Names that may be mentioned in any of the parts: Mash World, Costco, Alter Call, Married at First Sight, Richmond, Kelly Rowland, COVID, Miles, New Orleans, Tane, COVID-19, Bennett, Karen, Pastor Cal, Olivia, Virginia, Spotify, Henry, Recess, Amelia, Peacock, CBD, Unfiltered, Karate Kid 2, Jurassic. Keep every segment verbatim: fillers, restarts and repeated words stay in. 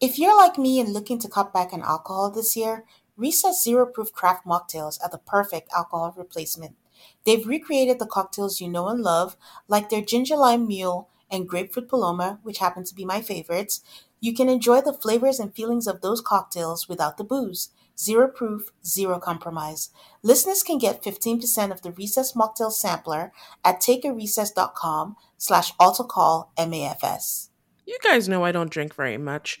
If you're like me and looking to cut back on alcohol this year, Recess Zero Proof Craft Mocktails are the perfect alcohol replacement. They've recreated the cocktails you know and love, like their Ginger Lime Mule and Grapefruit Paloma, which happen to be my favorites. You can enjoy the flavors and feelings of those cocktails without the booze. Zero proof, zero compromise. Listeners can get fifteen percent of the Recess Mocktail Sampler at takearecess.com slash AlterCallMAFS. You guys know I don't drink very much.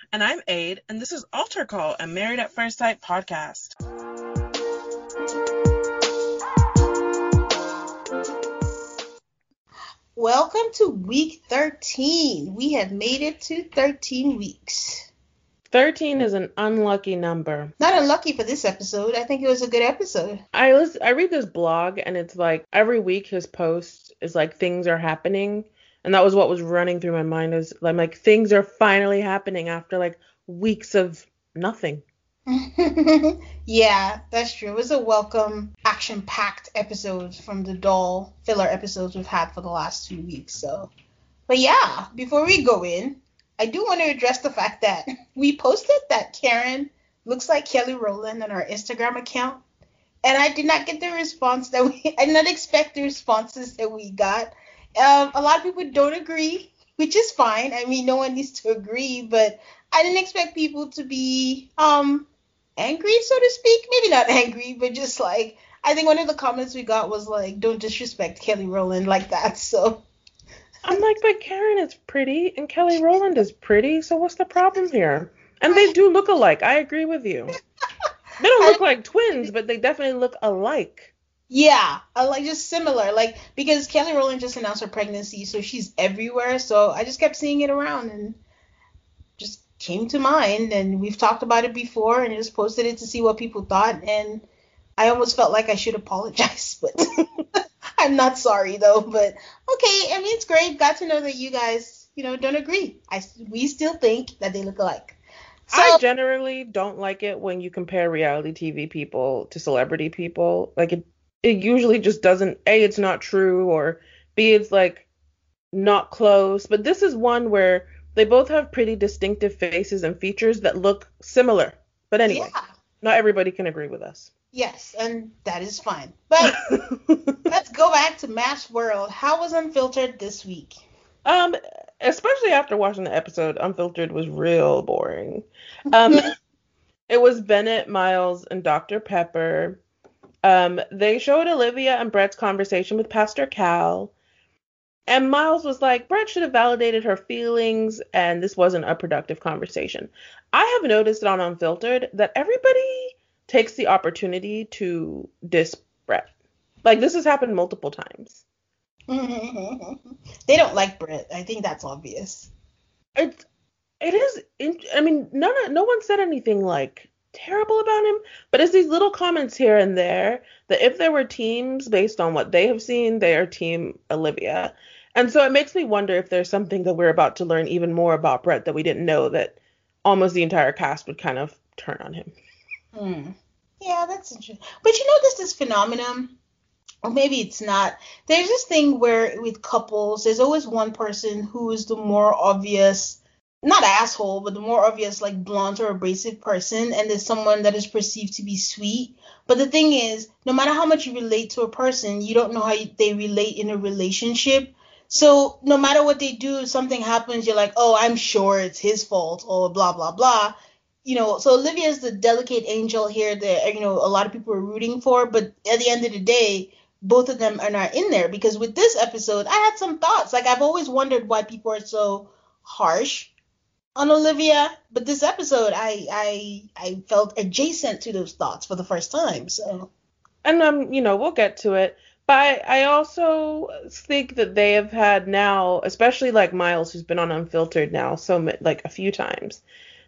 And I'm Ade, and this is Alter Call, a Married at First Sight podcast. Welcome to week thirteen. We have made it to thirteen weeks. thirteen is an unlucky number. Not unlucky for this episode. I think it was a good episode. I listen, I read this blog, and it's like every week his post is like things are happening. And that was what was running through my mind is I'm like, things are finally happening after like weeks of nothing. Yeah, that's true. It was a welcome action-packed episode from the dull filler episodes we've had for the last two weeks. So, but yeah, before we go in, I do want to address the fact that we posted that Karen looks like Kelly Rowland on our Instagram account. And I did not get the response that we, I did not expect the responses that we got. Um, a lot of people don't agree, which is fine. I mean, no one needs to agree, but I didn't expect people to be um, angry, so to speak. Maybe not angry, but just like, I think one of the comments we got was like, don't disrespect Kelly Rowland like that. So I'm like, but Karen is pretty and Kelly Rowland is pretty. So what's the problem here? And they do look alike. I agree with you. They don't look like twins, but they definitely look alike. Yeah, like just similar, like because Kelly Rowland just announced her pregnancy, so she's everywhere. So I just kept seeing it around and just came to mind. And we've talked about it before and just posted it to see what people thought. And I almost felt like I should apologize, but I'm not sorry though. But okay, I mean, it's great. Got to know that you guys, you know, don't agree. I, we still think that they look alike. So, I generally don't like it when you compare reality T V people to celebrity people. Like it. It usually just doesn't, A, it's not true, or B, it's like not close. But this is one where they both have pretty distinctive faces and features that look similar. But anyway, yeah. Not everybody can agree with us. Yes, and that is fine. But let's go back to Mash World. How was Unfiltered this week? Um, especially after watching the episode, Unfiltered was real boring. Um, it was Bennett, Miles, and Doctor Pepper. Um, they showed Olivia and Brett's conversation with Pastor Cal, and Miles was like, Brett should have validated her feelings, and this wasn't a productive conversation. I have noticed on Unfiltered that everybody takes the opportunity to diss Brett. Like, this has happened multiple times. They don't like Brett. I think that's obvious. It, it is, in- I mean, none of, no one said anything like terrible about him, but it's these little comments here and there that if there were teams based on what they have seen, they are team Olivia. And so it makes me wonder if there's something that we're about to learn even more about Brett that we didn't know, that almost the entire cast would kind of turn on him. Mm. Yeah, that's interesting. But you know, there's this phenomenon, or maybe it's not. There's this thing where with couples, there's always one person who is the more obvious, not asshole, but the more obvious, like blunt or abrasive person, and there's someone that is perceived to be sweet. But the thing is, no matter how much you relate to a person, you don't know how you, they relate in a relationship. So no matter what they do, if something happens, you're like, oh, I'm sure it's his fault, or blah, blah, blah. You know, so Olivia is the delicate angel here that, you know, a lot of people are rooting for. But at the end of the day, both of them are not in there, because with this episode, I had some thoughts. Like, I've always wondered why people are so harsh on Olivia. But this episode, I I I felt adjacent to those thoughts for the first time. So, and, um, you know, we'll get to it. But I, I also think that they have had now, especially like Miles, who's been on Unfiltered now, so like a few times.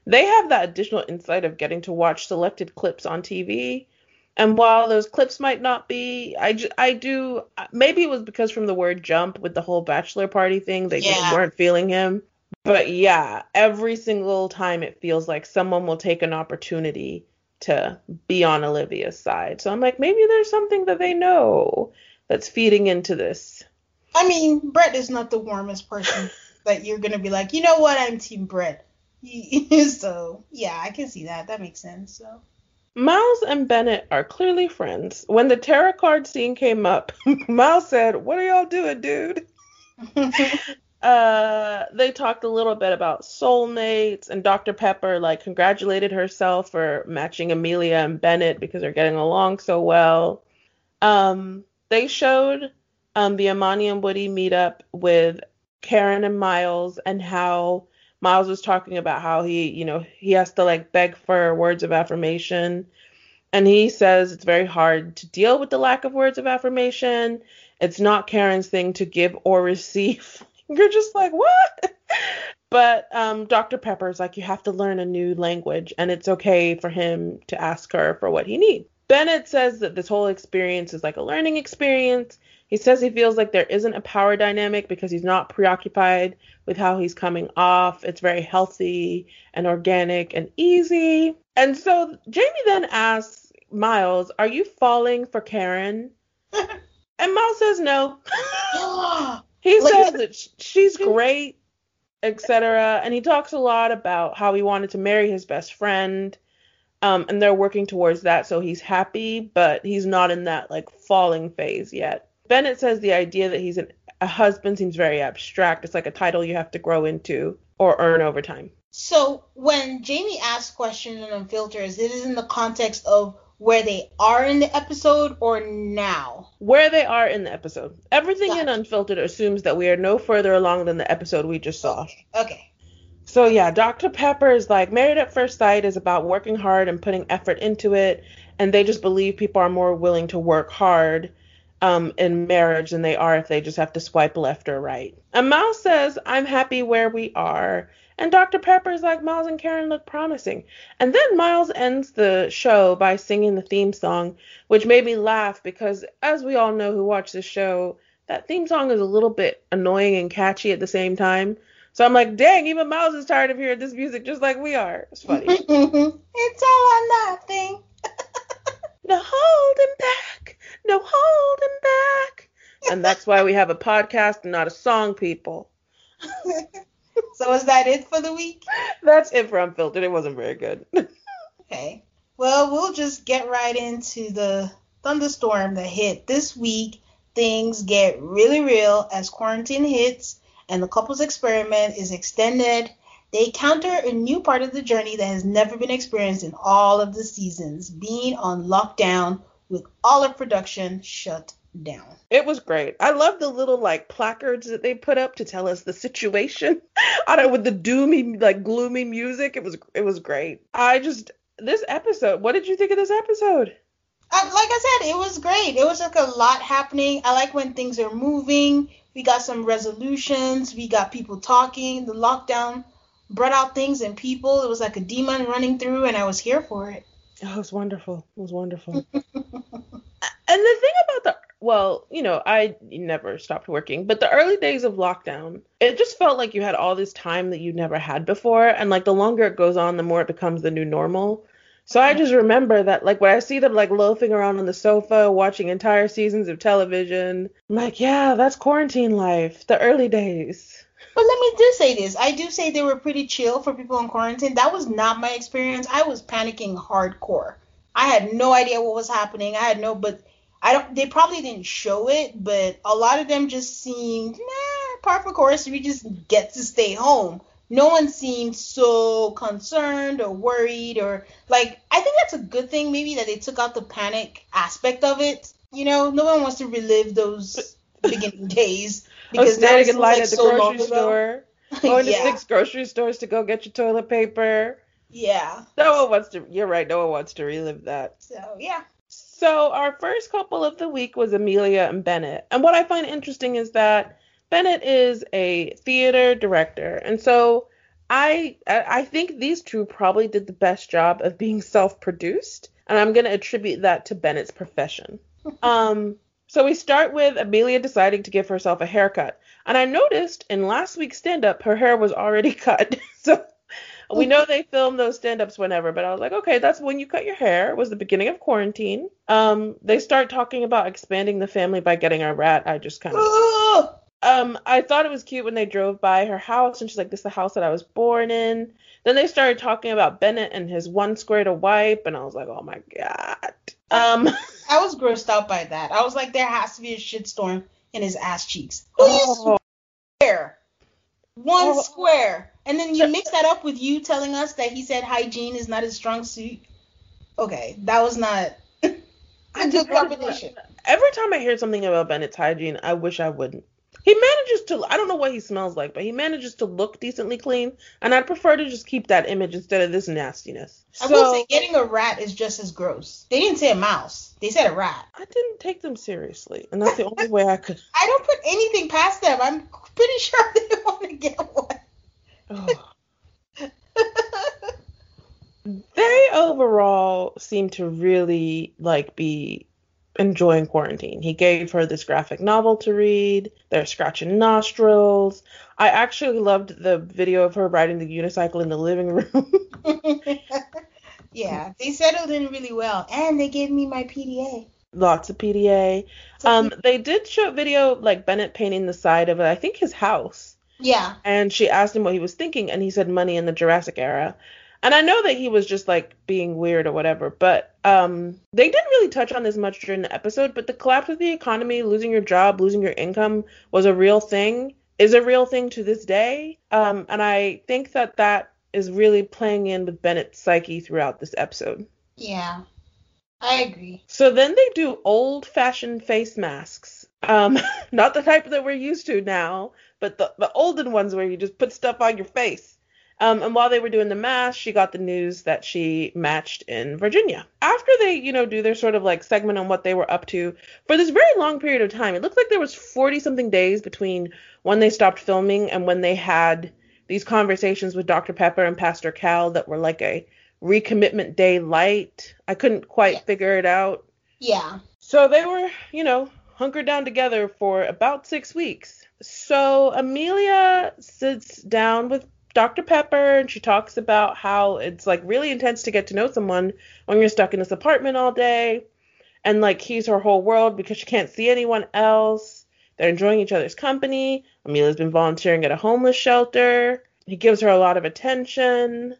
They have that additional insight of getting to watch selected clips on T V. And while those clips might not be, I, ju- I do, maybe it was because from the word jump with the whole bachelor party thing, they yeah. just weren't feeling him. But yeah, every single time it feels like someone will take an opportunity to be on Olivia's side. So I'm like, maybe there's something that they know that's feeding into this. I mean, Brett is not the warmest person that you're going to be like, you know what, I'm Team Brett. So, yeah, I can see that. That makes sense. So, Miles and Bennett are clearly friends. When the tarot card scene came up, Miles said, what are y'all doing, dude? uh, they talked a little bit about soulmates, and Doctor Pepper, like, congratulated herself for matching Amelia and Bennett because they're getting along so well. Um, they showed um, the Amani and Woody meetup with Karen and Miles, and how Miles was talking about how he, you know, he has to like beg for words of affirmation. And he says it's very hard to deal with the lack of words of affirmation. It's not Karen's thing to give or receive. You're just like, what? But um, Doctor Pepper's like, you have to learn a new language, and it's okay for him to ask her for what he needs. Bennett says that this whole experience is like a learning experience. He says he feels like there isn't a power dynamic because he's not preoccupied with how he's coming off. It's very healthy and organic and easy. And so Jamie then asks Miles, are you falling for Karen? And Miles says no. He like, says that she's great, et cetera. And he talks a lot about how he wanted to marry his best friend. Um, and they're working towards that, so he's happy, but he's not in that, like, falling phase yet. Bennett says the idea that he's an, a husband seems very abstract. It's like a title you have to grow into or earn over time. So when Jamie asks questions on Unfiltered, it is in the context of where they are in the episode or now? Where they are in the episode. Everything gotcha. In Unfiltered assumes that we are no further along than the episode we just saw. Okay. So, yeah, Doctor Pepper is like, Married at First Sight is about working hard and putting effort into it. And they just believe people are more willing to work hard um, in marriage than they are if they just have to swipe left or right. And Miles says, I'm happy where we are. And Doctor Pepper is like, Miles and Karen look promising. And then Miles ends the show by singing the theme song, which made me laugh because, as we all know who watch this show, that theme song is a little bit annoying and catchy at the same time. So I'm like, dang, even Miles is tired of hearing this music just like we are. It's funny. It's all or nothing. No holding back. No holding back. And that's why we have a podcast and not a song, people. So is that it for the week? That's it for Unfiltered. It wasn't very good. Okay. Well, we'll just get right into the thunderstorm that hit this week. Things get really real as quarantine hits. And the couple's experiment is extended. They encounter a new part of the journey that has never been experienced in all of the seasons, being on lockdown with all of production shut down. It was great. I love the little like placards that they put up to tell us the situation. I don't know, with the doomy, like gloomy music. It was it was great. I just this episode. What did you think of this episode? I, like I said, it was great. It was like a lot happening. I like when things are moving. We got some resolutions. We got people talking. The lockdown brought out things and people. It was like a demon running through, and I was here for it. Oh, it was wonderful. It was wonderful. And the thing about the, well, you know, I never stopped working, but the early days of lockdown, it just felt like you had all this time that you never had before. And like the longer it goes on, the more it becomes the new normal. So I just remember that, like, when I see them, like, loafing around on the sofa, watching entire seasons of television, I'm like, yeah, that's quarantine life, the early days. But let me do say this. I do say they were pretty chill for people in quarantine. That was not my experience. I was panicking hardcore. I had no idea what was happening. I had no, but I don't, they probably didn't show it, but a lot of them just seemed, nah, par for course, we just get to stay home. No one seemed so concerned or worried or, like, I think that's a good thing, maybe, that they took out the panic aspect of it. You know, no one wants to relive those beginning days. Because I was standing in line like at the so grocery store, going yeah. to six grocery stores to go get your toilet paper. Yeah. No one wants to, you're right, no one wants to relive that. So, yeah. So, our first couple of the week was Amelia and Bennett. And what I find interesting is that Bennett is a theater director, and so I I think these two probably did the best job of being self-produced, and I'm going to attribute that to Bennett's profession. um, so we start with Amelia deciding to give herself a haircut, and I noticed in last week's stand-up, her hair was already cut, so we know they film those stand-ups whenever, but I was like, okay, that's when you cut your hair. It was the beginning of quarantine. Um, they start talking about expanding the family by getting a rat. I just kind of... Um, I thought it was cute when they drove by her house and she's like, this is the house that I was born in. Then they started talking about Bennett and his one square to wipe. And I was like, oh, my God. Um, I was grossed out by that. I was like, there has to be a shitstorm in his ass cheeks. Oh. Square? One oh. square. And then you mix that up with you telling us that he said hygiene is not his strong suit. Okay, that was not a good combination. Every time I hear something about Bennett's hygiene, I wish I wouldn't. He manages to, I don't know what he smells like, but he manages to look decently clean. And I'd prefer to just keep that image instead of this nastiness. I so, will say getting a rat is just as gross. They didn't say a mouse. They said a rat. I didn't take them seriously. And that's the only way I could. I don't put anything past them. I'm pretty sure they want to get one. Oh. They overall seem to really, like, be... enjoying quarantine. He gave her this graphic novel to read. They're scratching nostrils. I actually loved the video of her riding the unicycle in the living room. Yeah, they settled in really well, and they gave me my P D A. Lots of P D A. Um, they did show a video like Bennett painting the side of, I think, his house. Yeah. And she asked him what he was thinking, and he said money in the Jurassic era. And I know that he was just, like, being weird or whatever, but um, they didn't really touch on this much during the episode, but the collapse of the economy, losing your job, losing your income was a real thing, is a real thing to this day. Um, and I think that that is really playing in with Bennett's psyche throughout this episode. Yeah, I agree. So then they do old-fashioned face masks. Um, not the type that we're used to now, but the, the olden ones where you just put stuff on your face. Um, and while they were doing the mask, she got the news that she matched in Virginia. After they, you know, do their sort of like segment on what they were up to for this very long period of time, it looked like there was forty something days between when they stopped filming and when they had these conversations with Doctor Pepper and Pastor Cal that were like a recommitment day light. I couldn't quite yeah. figure it out. Yeah. So they were, you know, hunkered down together for about six weeks. So Amelia sits down with Doctor Pepper, and she talks about how it's, like, really intense to get to know someone when you're stuck in this apartment all day, and, like, he's her whole world because she can't see anyone else. They're enjoying each other's company. Amelia's been volunteering at a homeless shelter. He gives her a lot of attention.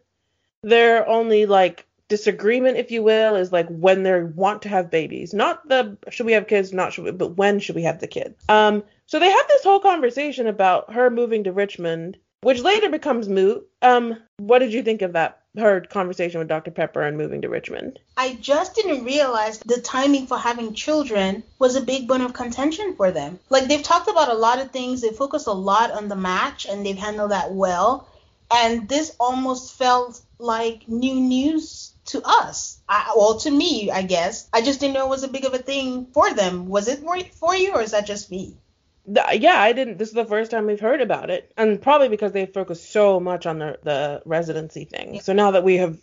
Their only, like, disagreement, if you will, is, like, when they want to have babies. Not the, should we have kids, not should we, but when should we have the kids? Um, so they have this whole conversation about her moving to Richmond, which later becomes moot. Um, what did you think of that, her conversation with Doctor Pepper and moving to Richmond? I just didn't realize the timing for having children was a big bone of contention for them. Like, they've talked about a lot of things. They focused a lot on the match, and they've handled that well. And this almost felt like new news to us. I, well, to me, I guess. I just didn't know it was a big of a thing for them. Was it for you, or is that just me? Yeah, I didn't. This is the first time we've heard about it. And probably because they focused so much on the, the residency thing. Yeah. So now that we have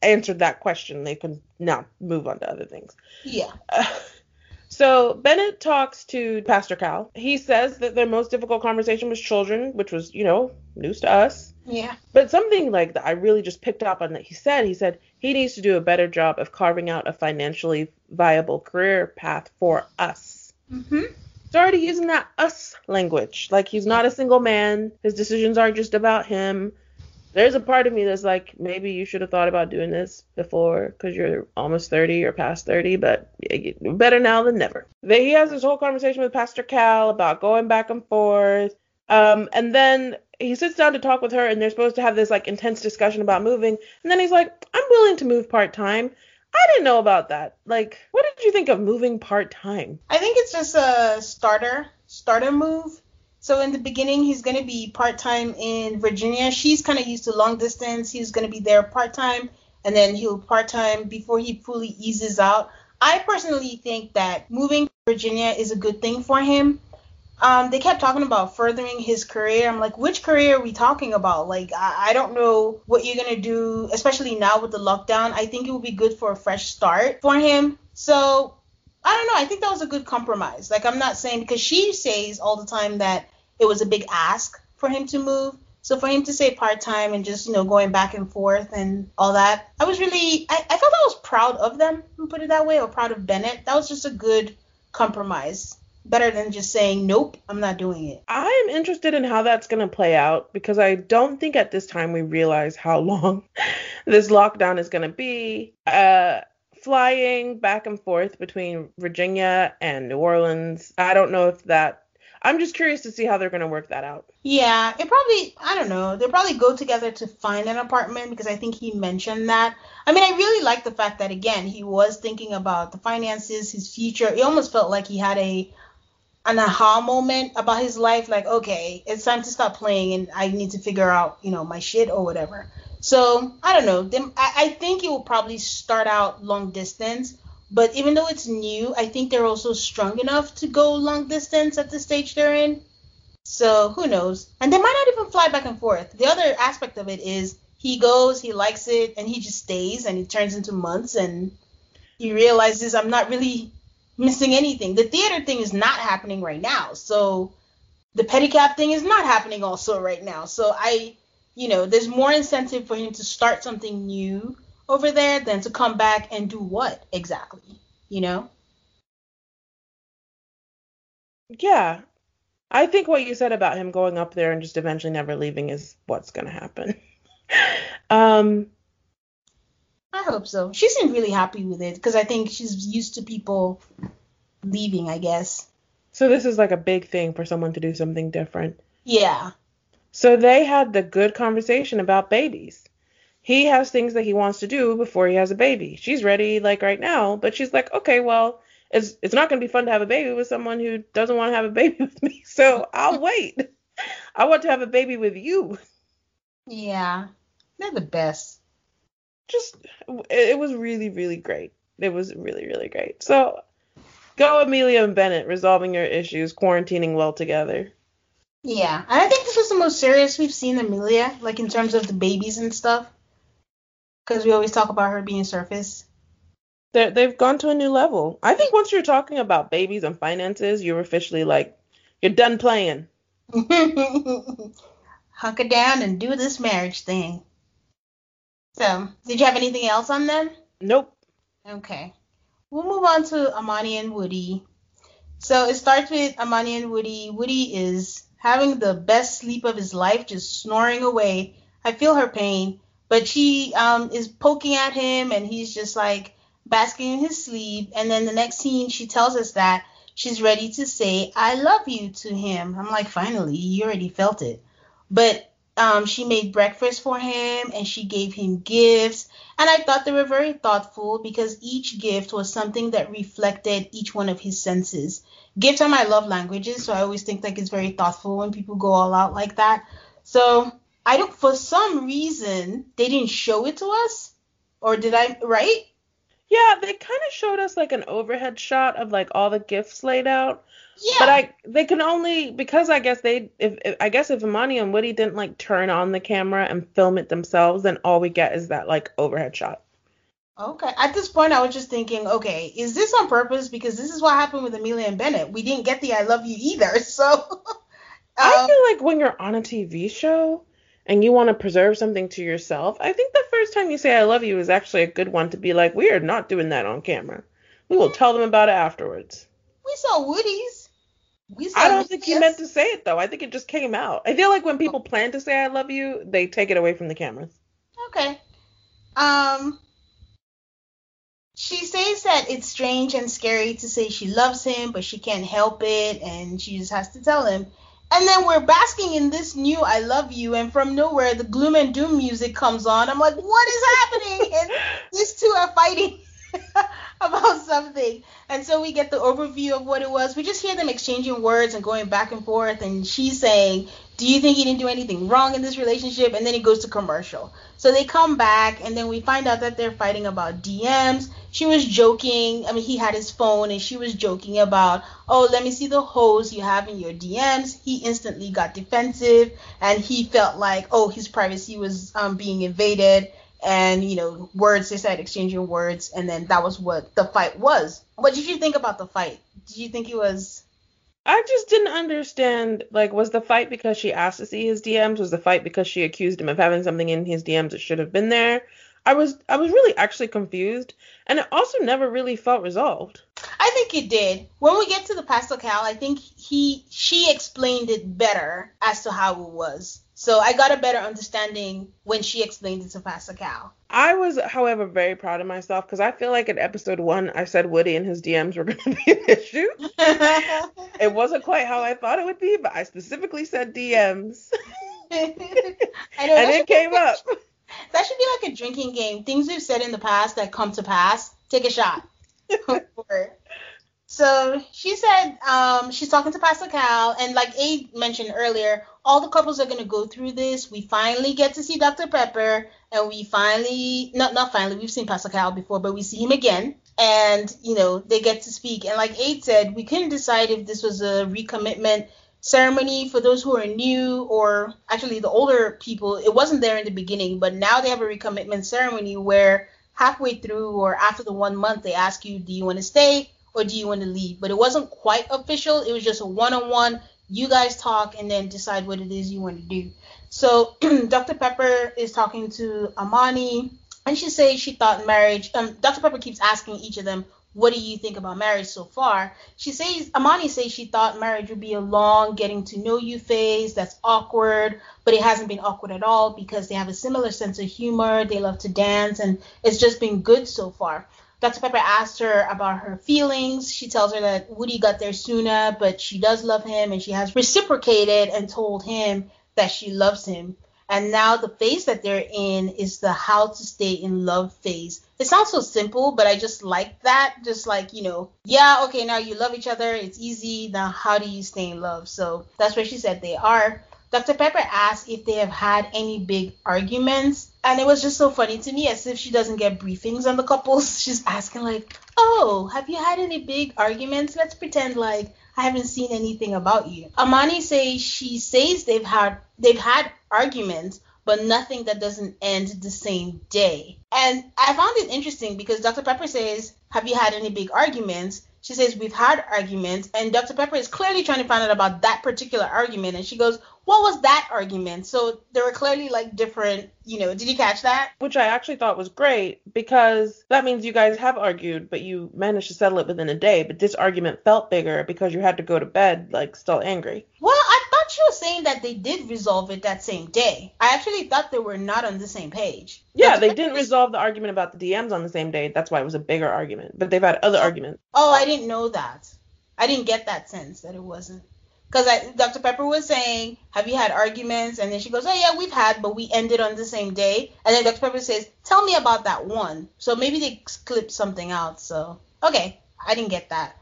answered that question, they can now move on to other things. Yeah. Uh, So Bennett talks to Pastor Cal. He says that their most difficult conversation was children, which was, you know, news to us. Yeah. But something like that I really just picked up on that he said, he said he needs to do a better job of carving out a financially viable career path for us. Mm-hmm. He's already using that us language. Like, he's not a single man. His decisions aren't just about him. There's a part of me that's like, maybe you should have thought about doing this before because you're almost thirty or past thirty, but better now than never. He has this whole conversation with Pastor Cal about going back and forth. Um, and then he sits down to talk with her, and they're supposed to have this, like, intense discussion about moving. And then he's like, I'm willing to move part-time. I didn't know about that. Like, what did you think of moving part-time? I think it's just a starter, starter move. So in the beginning, he's going to be part-time in Virginia. She's kind of used to long distance. He's going to be there part-time, and then he'll part-time before he fully eases out. I personally think that moving to Virginia is a good thing for him. Um, they kept talking about furthering his career. I'm like, which career are we talking about? Like, I, I don't know what you're going to do, especially now with the lockdown. I think it would be good for a fresh start for him. So I don't know. I think that was a good compromise. Like, I'm not saying, because she says all the time that it was a big ask for him to move. So for him to say part-time and just, you know, going back and forth and all that, I was really, I, I felt I was proud of them, put it that way, or proud of Bennett. That was just a good compromise. Better than just saying, nope, I'm not doing it. I am interested in how that's going to play out, because I don't think at this time we realize how long this lockdown is going to be. Uh, flying back and forth between Virginia and New Orleans. I don't know if that... I'm just curious to see how they're going to work that out. Yeah, it probably, I don't know, they'll probably go together to find an apartment, because I think he mentioned that. I mean, I really like the fact that, again, he was thinking about the finances, his future. It almost felt like he had a... an aha moment about his life, like, okay, it's time to stop playing and I need to figure out, you know, my shit or whatever. So I don't know. Them, I, I think it will probably start out long distance, but even though it's new, I think they're also strong enough to go long distance at the stage they're in. So who knows? And they might not even fly back and forth. The other aspect of it is he goes, he likes it, and he just stays, and it turns into months, and he realizes I'm not really missing anything. The theater thing is not happening right now. So the pedicab thing is not happening also right now. So I, you know, there's more incentive for him to start something new over there than to come back and do what exactly, you know? Yeah. I think what you said about him going up there and just eventually never leaving is what's going to happen. um, I hope so. She seemed really happy with it, because I think she's used to people leaving, I guess. So this is like a big thing for someone to do something different. Yeah. So they had the good conversation about babies. He has things that he wants to do before he has a baby. She's ready, like, right now, but she's like, okay, well, it's it's not going to be fun to have a baby with someone who doesn't want to have a baby with me, so I'll wait. I want to have a baby with you. Yeah. They're the best. Just, it was really, really great. It was really, really great. So, go Amelia and Bennett, resolving your issues, quarantining well together. Yeah, and I think this was the most serious we've seen Amelia, like, in terms of the babies and stuff. Because we always talk about her being surface. They're, they've gone to a new level. I think once you're talking about babies and finances, you're officially, like, you're done playing. Hunker down and do this marriage thing. So, did you have anything else on them? Nope. Okay. We'll move on to Amani and Woody. So, it starts with Amani and Woody. Woody is having the best sleep of his life, just snoring away. I feel her pain. But she um, is poking at him, and he's just, like, basking in his sleep. And then the next scene, she tells us that she's ready to say, I love you to him. I'm like, finally, you already felt it. But... Um, she made breakfast for him, and she gave him gifts. And I thought they were very thoughtful, because each gift was something that reflected each one of his senses. Gifts are my love languages, so I always think, like, it's very thoughtful when people go all out like that. So I don't, for some reason, they didn't show it to us, or did I, right? Yeah, they kind of showed us, like, an overhead shot of, like, all the gifts laid out. Yeah. But I, they can only, because I guess they, if, if I guess if Amani and Woody didn't, like, turn on the camera and film it themselves, then all we get is that, like, overhead shot. Okay. At this point, I was just thinking, okay, is this on purpose? Because this is what happened with Amelia and Bennett. We didn't get the I love you either. So um, I feel like when you're on a T V show and you want to preserve something to yourself, I think the first time you say I love you is actually a good one to be like, we are not doing that on camera. We will tell them about it afterwards. We saw Woody's. We saw I don't Recess. Think he meant to say it, though. I think it just came out. I feel like when people plan to say I love you, they take it away from the cameras. Okay. Um... She says that it's strange and scary to say she loves him, but she can't help it, and she just has to tell him. And then we're basking in this new I love you, and from nowhere, the gloom and doom music comes on. I'm like, what is happening? And these two are fighting about something. And so we get the overview of what it was. We just hear them exchanging words and going back and forth, and she's saying, do you think he didn't do anything wrong in this relationship? And then it goes to commercial. So they come back, and then we find out that they're fighting about D Ms. She was joking. I mean, he had his phone, and she was joking about, oh, let me see the hoes you have in your D Ms. He instantly got defensive, and he felt like, oh, his privacy was um, being invaded. And, you know, words, they started exchanging words, and then that was what the fight was. What did you think about the fight? Did you think it was... I just didn't understand, like, was the fight because she asked to see his D Ms? Was the fight because she accused him of having something in his D Ms that should have been there? I was I was really actually confused, and it also never really felt resolved. I think it did. When we get to the Pastor Cal, I think he she explained it better as to how it was. So I got a better understanding when she explained it to Pastor Cal. I was, however, very proud of myself because I feel like in episode one, I said Woody and his D Ms were going to be an issue. It wasn't quite how I thought it would be, but I specifically said D Ms. I know, and it came be, up. That should be like a drinking game. Things we've said in the past that come to pass. Take a shot. So she said um, she's talking to Pastor Cal, and like Ade mentioned earlier, all the couples are going to go through this. We finally get to see Doctor Pepper, and we finally, not not finally, we've seen Pastor Cal before, but we see him again, and, you know, they get to speak. And like Ade said, we couldn't decide if this was a recommitment ceremony for those who are new, or actually the older people. It wasn't there in the beginning, but now they have a recommitment ceremony where halfway through or after the one month, they ask you, do you want to stay? Or do you want to leave? But it wasn't quite official. It was just a one-on-one. You guys talk and then decide what it is you want to do. So Doctor Pepper is talking to Amani, and she says she thought marriage. Um, Doctor Pepper keeps asking each of them, "What do you think about marriage so far?" She says Amani says she thought marriage would be a long getting to know you phase that's awkward, but it hasn't been awkward at all because they have a similar sense of humor. They love to dance, and it's just been good so far. Doctor Pepper asked her about her feelings. She tells her that Woody got there sooner, but she does love him, and she has reciprocated and told him that she loves him. And now the phase that they're in is the how to stay in love phase. It sounds so simple, but I just like that. Just like, you know, yeah, okay, now you love each other. It's easy. Now how do you stay in love? So that's where she said they are. Doctor Pepper asked if they have had any big arguments. And it was just so funny to me, as if she doesn't get briefings on the couples. She's asking like, oh, have you had any big arguments? Let's pretend like I haven't seen anything about you. Amani says she says they've had they've had arguments, but nothing that doesn't end the same day. And I found it interesting because Doctor Pepper says, have you had any big arguments? She says, we've had arguments, and Doctor Pepper is clearly trying to find out about that particular argument. And she goes, what was that argument? So there were clearly like different, you know, did you catch that? Which I actually thought was great because that means you guys have argued, but you managed to settle it within a day. But this argument felt bigger because you had to go to bed like still angry. Well, I thought she was saying that they did resolve it that same day. I actually thought they were not on the same page. Yeah, they didn't resolve the argument about the D Ms on the same day. That's why it was a bigger argument. But they've had other arguments. Oh, I didn't know that. I didn't get that sense that it wasn't. Because Doctor Pepper was saying, have you had arguments? And then she goes, oh, yeah, we've had, but we ended on the same day. And then Doctor Pepper says, tell me about that one. So maybe they clipped something out. So, okay, I didn't get that.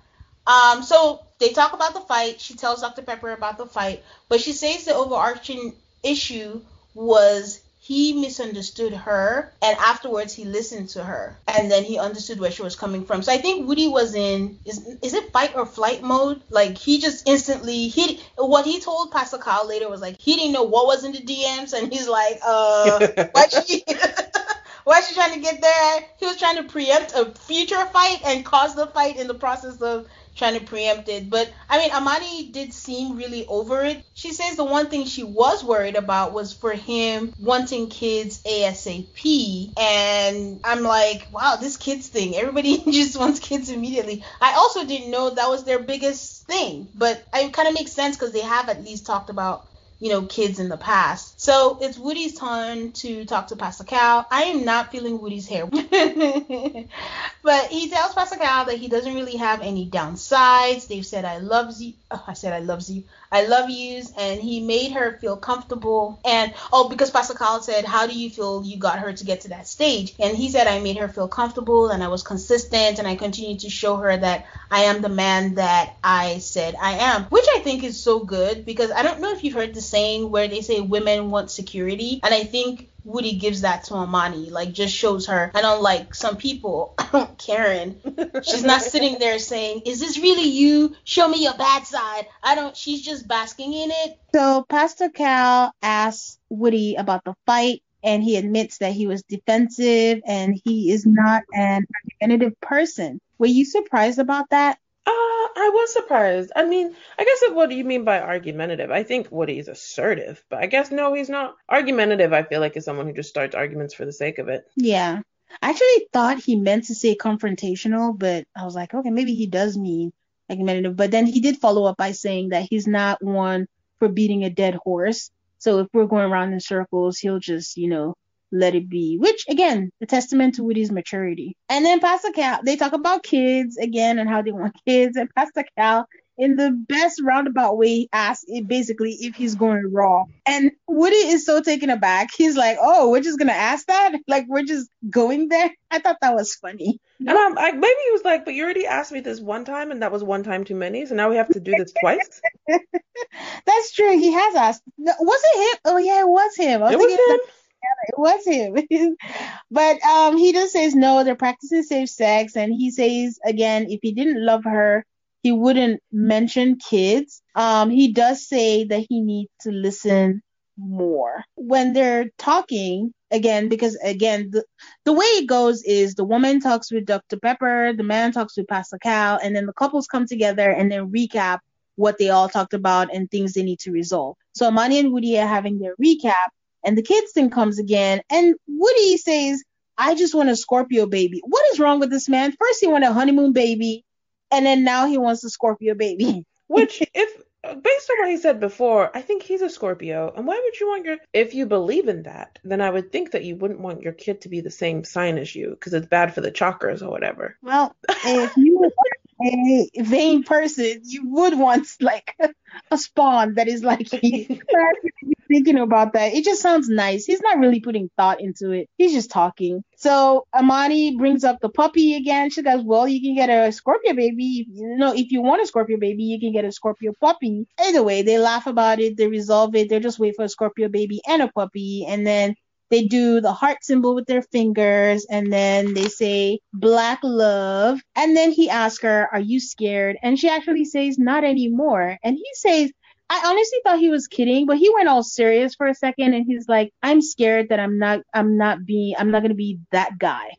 Um, so they talk about the fight. She tells Doctor Pepper about the fight. But she says the overarching issue was he misunderstood her, and afterwards he listened to her, and then he understood where she was coming from. So I think Woody was in, is, is it fight or flight mode? Like, he just instantly, he what he told Pastor Kyle later was like, he didn't know what was in the D Ms, and he's like, uh, what she, Why is she trying to get there? He was trying to preempt a future fight and cause the fight in the process of trying to preempt it. But, I mean, Amani did seem really over it. She says the one thing she was worried about was for him wanting kids ASAP. And I'm like, wow, this kids thing. Everybody just wants kids immediately. I also didn't know that was their biggest thing. But it kind of makes sense because they have at least talked about, you know, kids in the past. So it's Woody's turn to talk to Pastor Cal. I am not feeling Woody's hair. But he tells Pastor Cal that he doesn't really have any downsides. They've said I loves you. Oh, I said I loves you. I love yous. And he made her feel comfortable. And oh, because Pastor Cal said, how do you feel you got her to get to that stage? And he said, I made her feel comfortable and I was consistent and I continued to show her that I am the man that I said I am, which I think is so good because I don't know if you've heard this saying where they say women want security, and I think Woody gives that to Amani, like just shows her. And unlike some people, Karen, she's not sitting there saying, is this really you? Show me your bad side. I don't, she's just basking in it. So Pastor Cal asks Woody about the fight, and he admits that he was defensive and he is not an argumentative person. Were you surprised about that? Uh, I was surprised. I mean, I guess what do you mean by argumentative? I think Woody's assertive, but I guess no, he's not argumentative. I feel like is someone who just starts arguments for the sake of it. Yeah. I actually thought he meant to say confrontational, but I was like, okay, maybe he does mean argumentative. But then he did follow up by saying that he's not one for beating a dead horse. So if we're going around in circles, he'll just, you know, let it be, which again, a testament to Woody's maturity. And then Pastor Cal, they talk about kids again and how they want kids. And Pastor Cal, in the best roundabout way, asks it basically if he's going raw. And Woody is so taken aback. He's like, oh, we're just going to ask that? Like, we're just going there? I thought that was funny. And I'm like, maybe he was like, but you already asked me this one time and that was one time too many. So now we have to do this twice. That's true. He has asked. Was it him? Oh, yeah, it was him. I was it was him. Like, it was him. But um, he just says, no, they're practicing safe sex. And he says, again, if he didn't love her, he wouldn't mention kids. Um, he does say that he needs to listen more. When they're talking, again, because, again, the, the way it goes is the woman talks with Doctor Pepper, the man talks with Pastor Cal, and then the couples come together and then recap what they all talked about and things they need to resolve. So Amani and Woody are having their recap. And the kids thing comes again. And Woody says, I just want a Scorpio baby. What is wrong with this man? First, he wanted a honeymoon baby. And then now he wants a Scorpio baby. Which, if based on what he said before, I think he's a Scorpio. And why would you want your... If you believe in that, then I would think that you wouldn't want your kid to be the same sign as you. Because it's bad for the chakras or whatever. Well, if you were a vain person, you would want, like, a spawn that is like... Thinking about that, it just sounds nice. He's not really putting thought into it. He's just talking. So Amani brings up the puppy again. She goes, well, you can get a Scorpio baby. You know, if you want a Scorpio baby, you can get a Scorpio puppy. Either way, they laugh about it. They resolve it. They just wait for a Scorpio baby and a puppy. And then they do the heart symbol with their fingers. And then they say black love. And then he asks her, are you scared? And she actually says, not anymore. And he says, I honestly thought he was kidding, but he went all serious for a second, and he's like, "I'm scared that I'm not, I'm not being, I'm not gonna be that guy." I and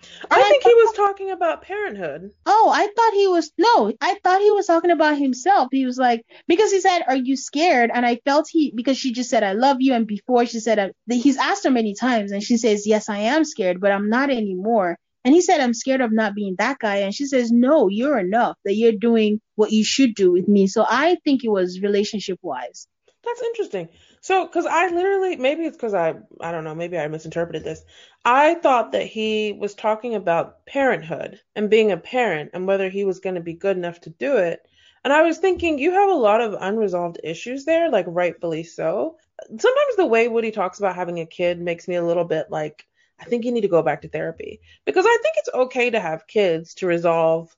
think I thought, he was talking about parenthood. Oh, I thought he was no, I thought he was talking about himself. He was like, because he said, "Are you scared?" And I felt he because she just said, "I love you," and before she said, he's asked her many times, and she says, "Yes, I am scared, but I'm not anymore." And he said, I'm scared of not being that guy. And she says, no, you're enough, that you're doing what you should do with me. So I think it was relationship wise. That's interesting. So because I literally maybe it's because I I don't know, maybe I misinterpreted this. I thought that he was talking about parenthood and being a parent and whether he was going to be good enough to do it. And I was thinking, you have a lot of unresolved issues there, like rightfully so. Sometimes the way Woody talks about having a kid makes me a little bit like, I think you need to go back to therapy because I think it's okay to have kids, to resolve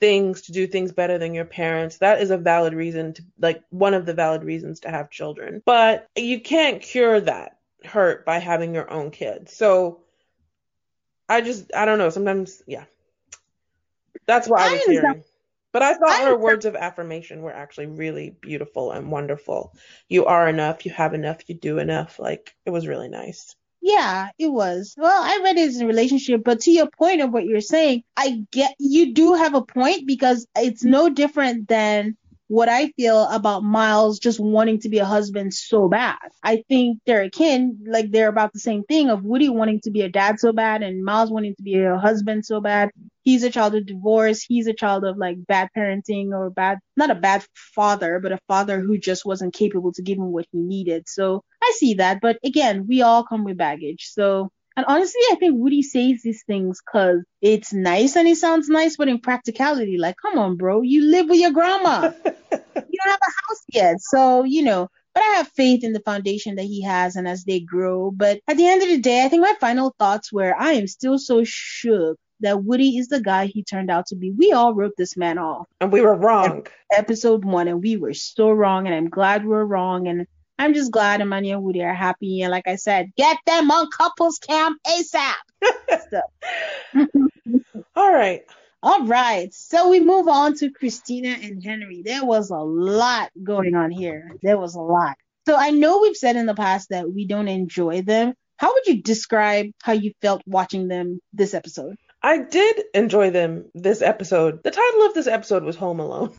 things, to do things better than your parents. That is a valid reason to like one of the valid reasons to have children, but you can't cure that hurt by having your own kids. So I just, I don't know. Sometimes. Yeah. That's what I was hearing. But I thought her words of affirmation were actually really beautiful and wonderful. You are enough. You have enough. You do enough. Like it was really nice. Yeah, it was. Well, I read it as a relationship, but to your point of what you're saying, I get you do have a point, because it's no different than what I feel about Miles just wanting to be a husband so bad. I think they're akin, like they're about the same thing of Woody wanting to be a dad so bad and Miles wanting to be a husband so bad. He's a child of divorce. He's a child of like bad parenting or bad, not a bad father, but a father who just wasn't capable to give him what he needed. So I see that. But again, we all come with baggage. So, and honestly, I think Woody says these things because it's nice and it sounds nice, but in practicality, like, come on, bro, you live with your grandma. You don't have a house yet. So, you know, but I have faith in the foundation that he has and as they grow. But at the end of the day, I think my final thoughts were, I am still so shook that Woody is the guy he turned out to be. We all wrote this man off. And we were wrong. Episode one, and we were so wrong, and I'm glad we're wrong, and I'm just glad Amani and Woody are happy. And like I said, get them on couples camp ASAP. So. All right. All right. So we move on to Christina and Henry. There was a lot going on here. There was a lot. So I know we've said in the past that we don't enjoy them. How would you describe how you felt watching them this episode? I did enjoy them this episode. The title of this episode was Home Alone.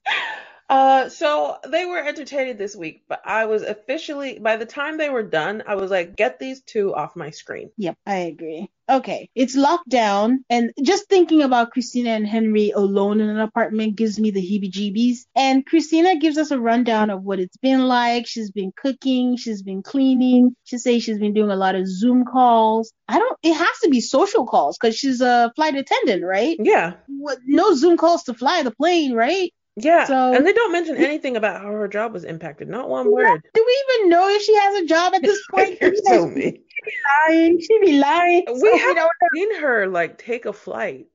Uh, so they were entertaining this week, but I was officially, by the time they were done, I was like, get these two off my screen. Yep, I agree. Okay, it's locked down, and just thinking about Christina and Henry alone in an apartment gives me the heebie-jeebies. And Christina gives us a rundown of what it's been like. She's been cooking, she's been cleaning. She says she's been doing a lot of Zoom calls. I don't, it has to be social calls because she's a flight attendant, right? Yeah. What, no Zoom calls to fly the plane, right? Yeah, so, and they don't mention anything about how her job was impacted. Not one word. Do we even know if she has a job at this point? You're so mean. She be lying. She be lying. We so haven't we don't seen her, like, take a flight.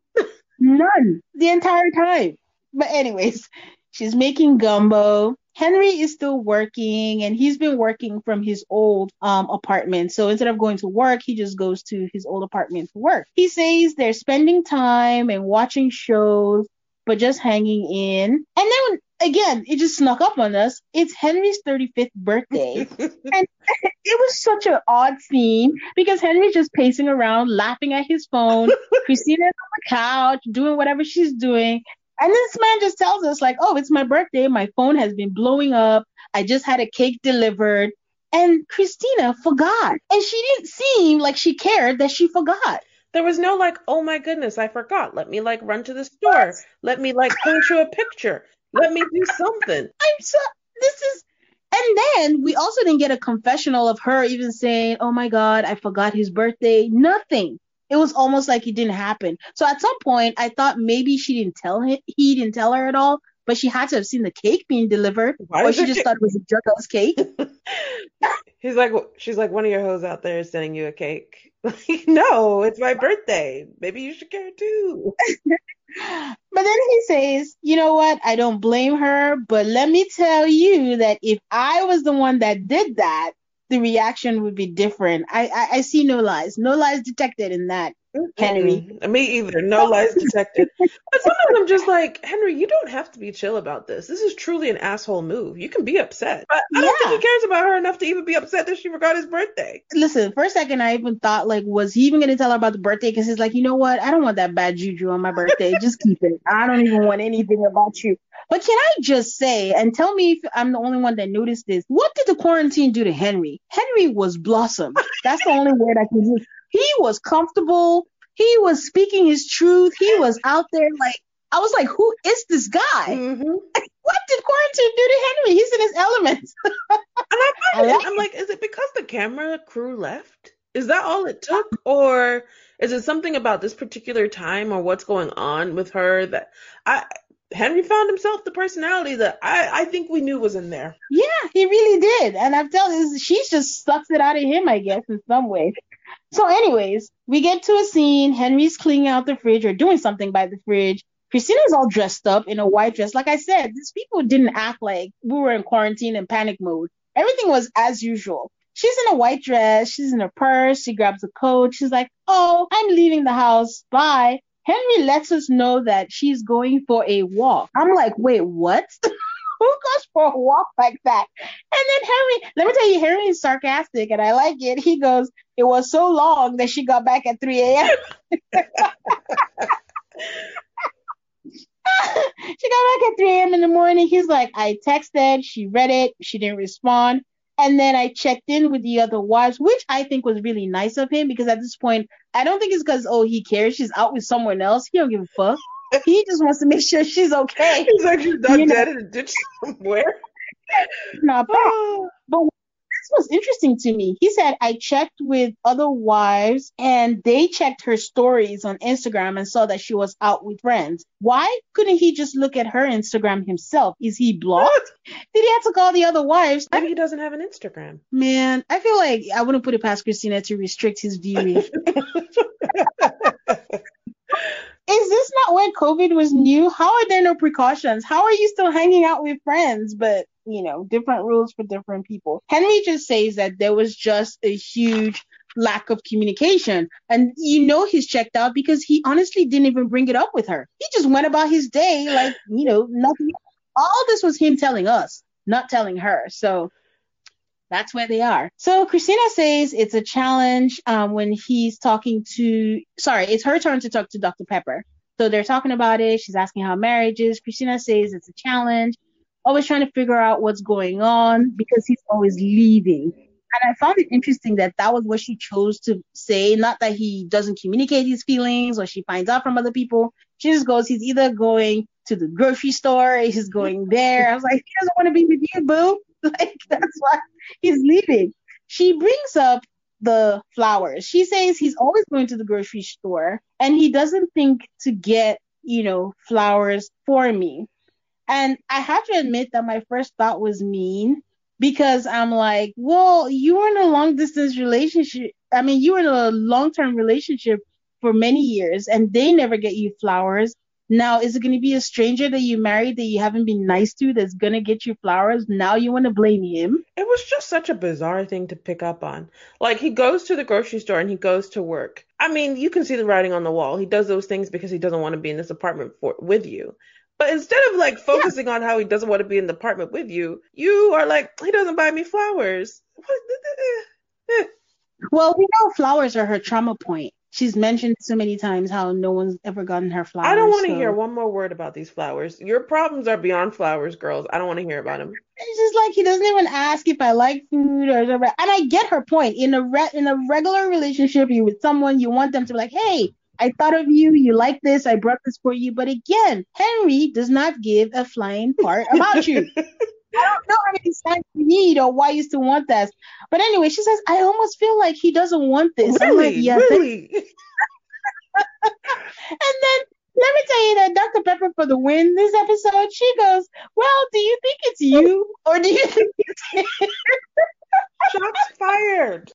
None. The entire time. But anyways, she's making gumbo. Henry is still working, and he's been working from his old um, apartment. So instead of going to work, he just goes to his old apartment to work. He says they're spending time and watching shows, but just hanging in. And then again, it just snuck up on us. It's Henry's thirty-fifth birthday. And it was such an odd scene because Henry's just pacing around, laughing at his phone. Christina's on the couch, doing whatever she's doing. And this man just tells us like, oh, it's my birthday. My phone has been blowing up. I just had a cake delivered. And Christina forgot. And she didn't seem like she cared that she forgot. There was no like, oh my goodness, I forgot. Let me like run to the store. Let me like point you a picture. Let me do something. I'm so, this is, and then we also didn't get a confessional of her even saying, oh my God, I forgot his birthday. Nothing. It was almost like it didn't happen. So at some point I thought maybe she didn't tell him, he didn't tell her at all, but she had to have seen the cake being delivered. Why or she just cake? Thought it was a jugger's cake. He's like, she's like, one of your hoes out there is sending you a cake. Like, no, it's my birthday. Maybe you should care too. But then he says, you know what? I don't blame her, but let me tell you that if I was the one that did that, the reaction would be different. I, I, I see no lies. No lies detected in that, Henry. Mm-hmm. Me either. No lies detected. But sometimes I'm just like, Henry, you don't have to be chill about this. This is truly an asshole move. You can be upset. But I don't yeah. think he cares about her enough to even be upset that she forgot his birthday. Listen, for a second, I even thought, like, was he even going to tell her about the birthday? Because he's like, you know what? I don't want that bad juju on my birthday. Just keep it. I don't even want anything about you. But can I just say, and tell me if I'm the only one that noticed this, what did the quarantine do to Henry? Henry was blossomed. That's the only word I can use. He was comfortable. He was speaking his truth. He was out there like, I was like, who is this guy? Mm-hmm. What did quarantine do to Henry? He's in his elements. And I find it, I'm like, is it because the camera crew left? Is that all it took? Or is it something about this particular time or what's going on with her that I... Henry found himself the personality that I, I think we knew was in there. Yeah, he really did. And I'm telling you, she just sucks it out of him, I guess, in some way. So anyways, we get to a scene. Henry's cleaning out the fridge or doing something by the fridge. Christina's all dressed up in a white dress. Like I said, these people didn't act like we were in quarantine and panic mode. Everything was as usual. She's in a white dress. She's in her purse. She grabs a coat. She's like, oh, I'm leaving the house. Bye. Henry lets us know that she's going for a walk. I'm like, wait, what? Who goes for a walk like that? And then Henry, let me tell you, Henry is sarcastic, and I like it. He goes, it was so long that she got back at three a.m. She got back at three a.m. in the morning. He's like, I texted, she read it, she didn't respond. And then I checked in with the other wives, which I think was really nice of him, because at this point, I don't think it's because, oh, he cares. She's out with someone else. He don't give a fuck. He just wants to make sure she's okay. He's like, she's not dead in a ditch somewhere. Not bad. But this was interesting to me. He said, I checked with other wives, and they checked her stories on Instagram and saw that she was out with friends. Why couldn't he just look at her Instagram himself? Is he blocked? Did he have to call the other wives? Maybe he doesn't have an Instagram. Man, I feel like I wouldn't put it past Christina to restrict his viewing. Is this not when COVID was new? How are there no precautions? How are you still hanging out with friends? But, you know, different rules for different people. Henry just says that there was just a huge lack of communication. And, you know, he's checked out because he honestly didn't even bring it up with her. He just went about his day like, you know, nothing. All this was him telling us, not telling her. So that's where they are. So Christina says it's a challenge um, when he's talking to, sorry, it's her turn to talk to Doctor Pepper. So they're talking about it. She's asking how marriage is. Christina says it's a challenge, always trying to figure out what's going on because he's always leaving. And I found it interesting that that was what she chose to say, not that he doesn't communicate his feelings or she finds out from other people. She just goes, he's either going to the grocery store, he's going there. I was like, he doesn't want to be with you, boo. Like, that's why he's leaving. She brings up the flowers. She says he's always going to the grocery store and he doesn't think to get, you know, flowers for me. And I have to admit that my first thought was mean, because I'm like, well, you were in a long distance relationship. I mean, you were in a long-term relationship for many years and they never get you flowers. Now, is it going to be a stranger that you married that you haven't been nice to that's going to get you flowers? Now you want to blame him? It was just such a bizarre thing to pick up on. Like, he goes to the grocery store and he goes to work. I mean, you can see the writing on the wall. He does those things because he doesn't want to be in this apartment for, with you. But instead of, like, focusing yeah. on how he doesn't want to be in the apartment with you, you are like, he doesn't buy me flowers. Well, we know flowers are her trauma point. She's mentioned so many times how no one's ever gotten her flowers. I don't want to so. hear one more word about these flowers. Your problems are beyond flowers, girls. I don't want to hear about them. It's just like he doesn't even ask if I like food or whatever. And I get her point. In a re- in a regular relationship, you with someone, you want them to be like, hey, I thought of you. You like this. I brought this for you. But again, Henry does not give a flying fart about you. I don't know how many signs you need or why you still want that. But anyway, she says, I almost feel like he doesn't want this. Really? I'm like, yeah, really? And then let me tell you that Doctor Pepper for the win this episode, she goes, well, do you think it's you or do you think it's him? Shots fired.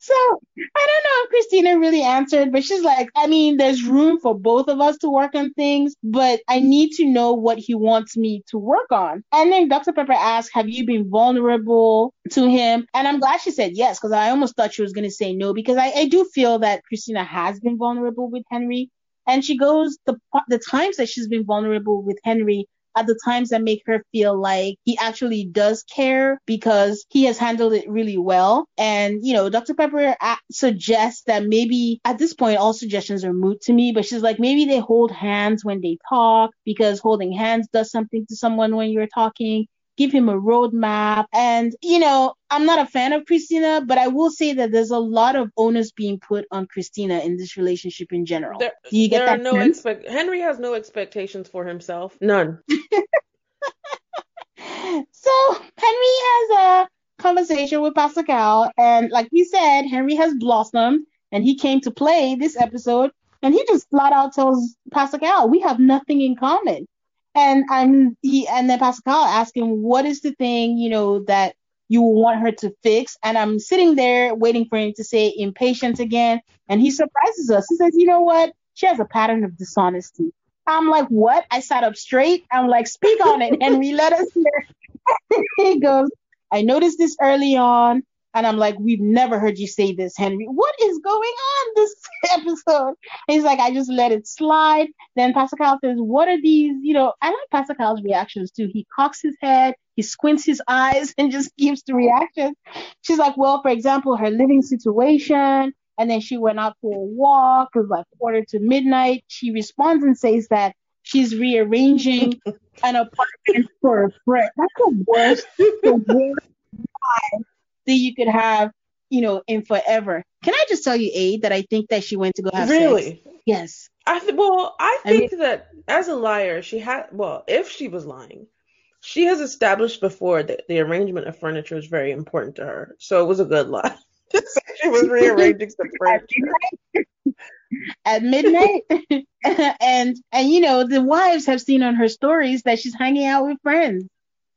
So I don't know if Christina really answered, but she's like, I mean, there's room for both of us to work on things, but I need to know what he wants me to work on. And then Doctor Pepper asked, have you been vulnerable to him? And I'm glad she said yes, because I almost thought she was going to say no, because I, I do feel that Christina has been vulnerable with Henry. And she goes, the the times that she's been vulnerable with Henry at the times that make her feel like he actually does care, because he has handled it really well. And, you know, Doctor Pepper suggests that maybe at this point, all suggestions are moot to me, but she's like, maybe they hold hands when they talk, because holding hands does something to someone when you're talking. Give him a roadmap. And, you know, I'm not a fan of Christina, but I will say that there's a lot of onus being put on Christina in this relationship in general. There, Do you get there that are no expect- Henry has no expectations for himself. None. So Henry has a conversation with Pastor Cal. And like we said, Henry has blossomed and he came to play this episode. And he just flat out tells Pastor Cal, we have nothing in common. And I'm he and then Pastor Cal asked him, what is the thing, you know, that you want her to fix? And I'm sitting there waiting for him to say impatience again. And he surprises us. He says, you know what? She has a pattern of dishonesty. I'm like, what? I sat up straight. I'm like, speak on it, Henry. Let us hear. He goes, I noticed this early on. And I'm like, we've never heard you say this, Henry. What is going on this episode? And he's like, I just let it slide. Then Pastor Cal says, what are these? You know, I like Pastor Cal's reactions too. He cocks his head, he squints his eyes, and just gives the reaction. She's like, well, for example, her living situation. And then she went out for a walk. It was like quarter to midnight. She responds and says that she's rearranging an apartment for a friend. That's the worst, the worst vibe that you could have, you know, in forever. Can I just tell you, Ade, that I think that she went to go have really? sex? Really? Yes. I th- well, I think I mean, that as a liar, she had, well, if she was lying, she has established before that the arrangement of furniture is very important to her. So it was a good lie. She was rearranging some furniture. At midnight, and and you know the wives have seen on her stories that she's hanging out with friends.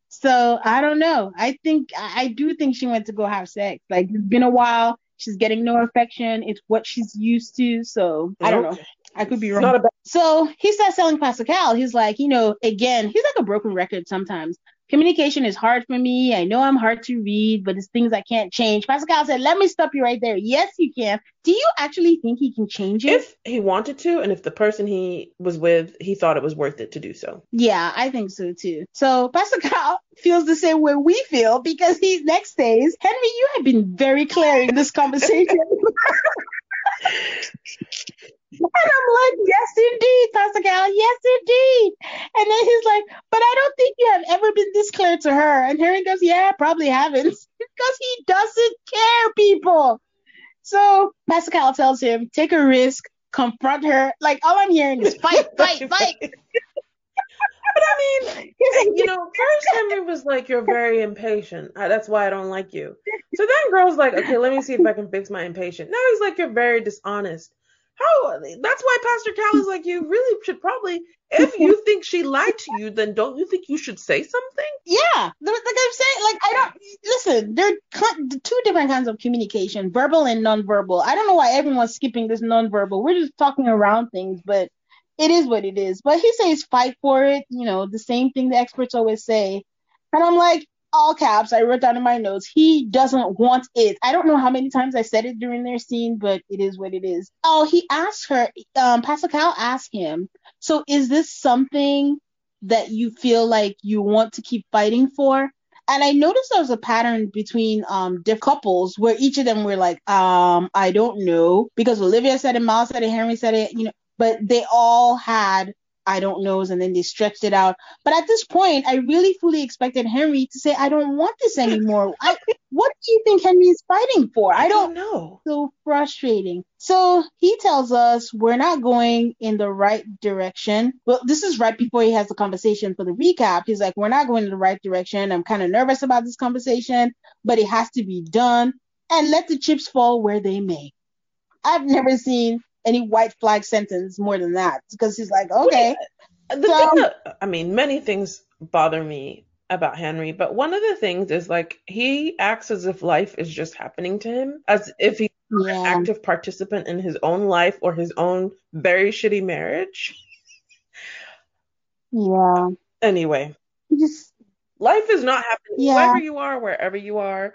So I don't know. I think I do think she went to go have sex. Like it's been a while. She's getting no affection. It's what she's used to. So I don't know. I could be wrong. Not a bad- so he starts telling Pastor Cal. He's like, you know, again, he's like a broken record sometimes. Communication is hard for me. I know I'm hard to read, but it's things I can't change. Pastor Cal said, let me stop you right there. Yes, you can. Do you actually think he can change it? If he wanted to, and if the person he was with, he thought it was worth it to do so. Yeah, I think so too. So Pastor Cal feels the same way we feel because he next days, Henry, you have been very clear in this conversation. And I'm like, yes, indeed, Pastor Cal, yes, indeed. And then he's like, but I don't think you have ever been this clear to her. And Henry goes, yeah, I probably haven't. Because he doesn't care, people. So Pastor Cal tells him, take a risk, confront her. Like, all I'm hearing is fight, fight, fight. But I mean, you know, first Henry was like, you're very impatient. That's why I don't like you. So then girl's like, okay, let me see if I can fix my impatient. Now he's like, you're very dishonest. How? That's why Pastor Cal is like, you really should probably, if you think she lied to you, then don't you think you should say something? Yeah. Like I'm saying, like, I don't, listen, there are two different kinds of communication, verbal and nonverbal. I don't know why everyone's skipping this nonverbal. We're just talking around things, but it is what it is. But he says fight for it, you know, the same thing the experts always say. And I'm like, all caps, I wrote down in my notes, he doesn't want it. I don't know how many times I said it during their scene, but it is what it is. Oh, he asked her, um, Pastor Cal asked him, so is this something that you feel like you want to keep fighting for? And I noticed there was a pattern between um different couples where each of them were like, um, I don't know, because Olivia said it, Miles said it, Henry said it, you know, but they all had I don't knows, and then they stretched it out. But at this point, I really fully expected Henry to say, I don't want this anymore. I, what do you think Henry is fighting for? I don't, I don't know. So frustrating. So he tells us we're not going in the right direction. Well, this is right before he has the conversation for the recap. He's like, we're not going in the right direction. I'm kind of nervous about this conversation, but it has to be done. And let the chips fall where they may. I've never seen any white flag sentence more than that, because he's like, okay. The so, thing that, I mean, many things bother me about Henry, but one of the things is like he acts as if life is just happening to him, as if he's yeah. an active participant in his own life or his own very shitty marriage. Yeah. Anyway, just, life is not happening yeah. wherever you are, wherever you are.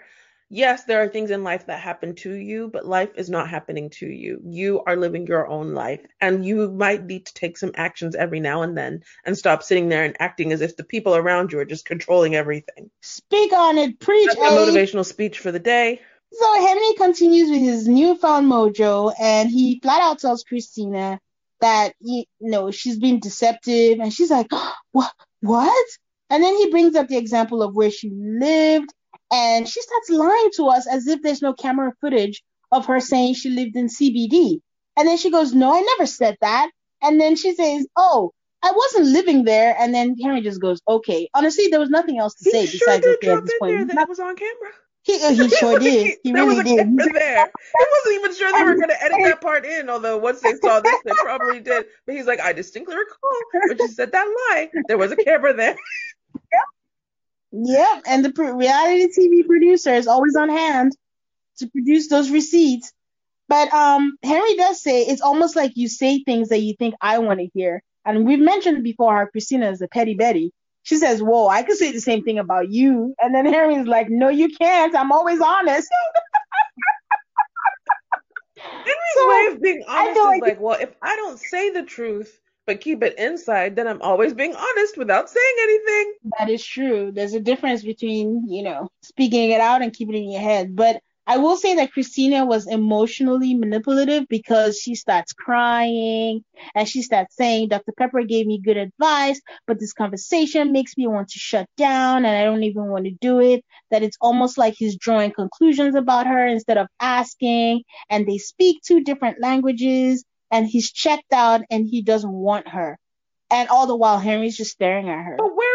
Yes, there are things in life that happen to you, but life is not happening to you. You are living your own life, and you might need to take some actions every now and then and stop sitting there and acting as if the people around you are just controlling everything. Speak on it. Preach. That's my motivational speech for the day. So Henry continues with his newfound mojo, and he flat out tells Christina that, you know, she's been deceptive, and she's like, what? What? And then he brings up the example of where she lived. And she starts lying to us as if there's no camera footage of her saying she lived in C B D. And then she goes, no, I never said that. And then she says, oh, I wasn't living there. And then Henry just goes, okay. Honestly, there was nothing else to say besides okay at this point. That was on camera. He, he sure did. He really did. There was a camera there. I wasn't even sure they were going to edit that part in, although once they saw this, they probably did. But he's like, I distinctly recall when she said that lie. There was a camera there. Yep. Yep, and the pr- reality T V producer is always on hand to produce those receipts. But um, Henry does say it's almost like you say things that you think I want to hear. And we've mentioned before how Christina is a petty Betty. She says, whoa, I could say the same thing about you. And then Henry's like, no, you can't. I'm always honest. Henry's way of being honest is like, well, if I don't say the truth, but keep it inside, then I'm always being honest without saying anything. That is true. There's a difference between, you know, speaking it out and keeping it in your head. But I will say that Christina was emotionally manipulative because she starts crying and she starts saying, Doctor Pepper gave me good advice, but this conversation makes me want to shut down and I don't even want to do it. That it's almost like he's drawing conclusions about her instead of asking, and they speak two different languages and he's checked out and he doesn't want her. And all the while, Henry's just staring at her. But where?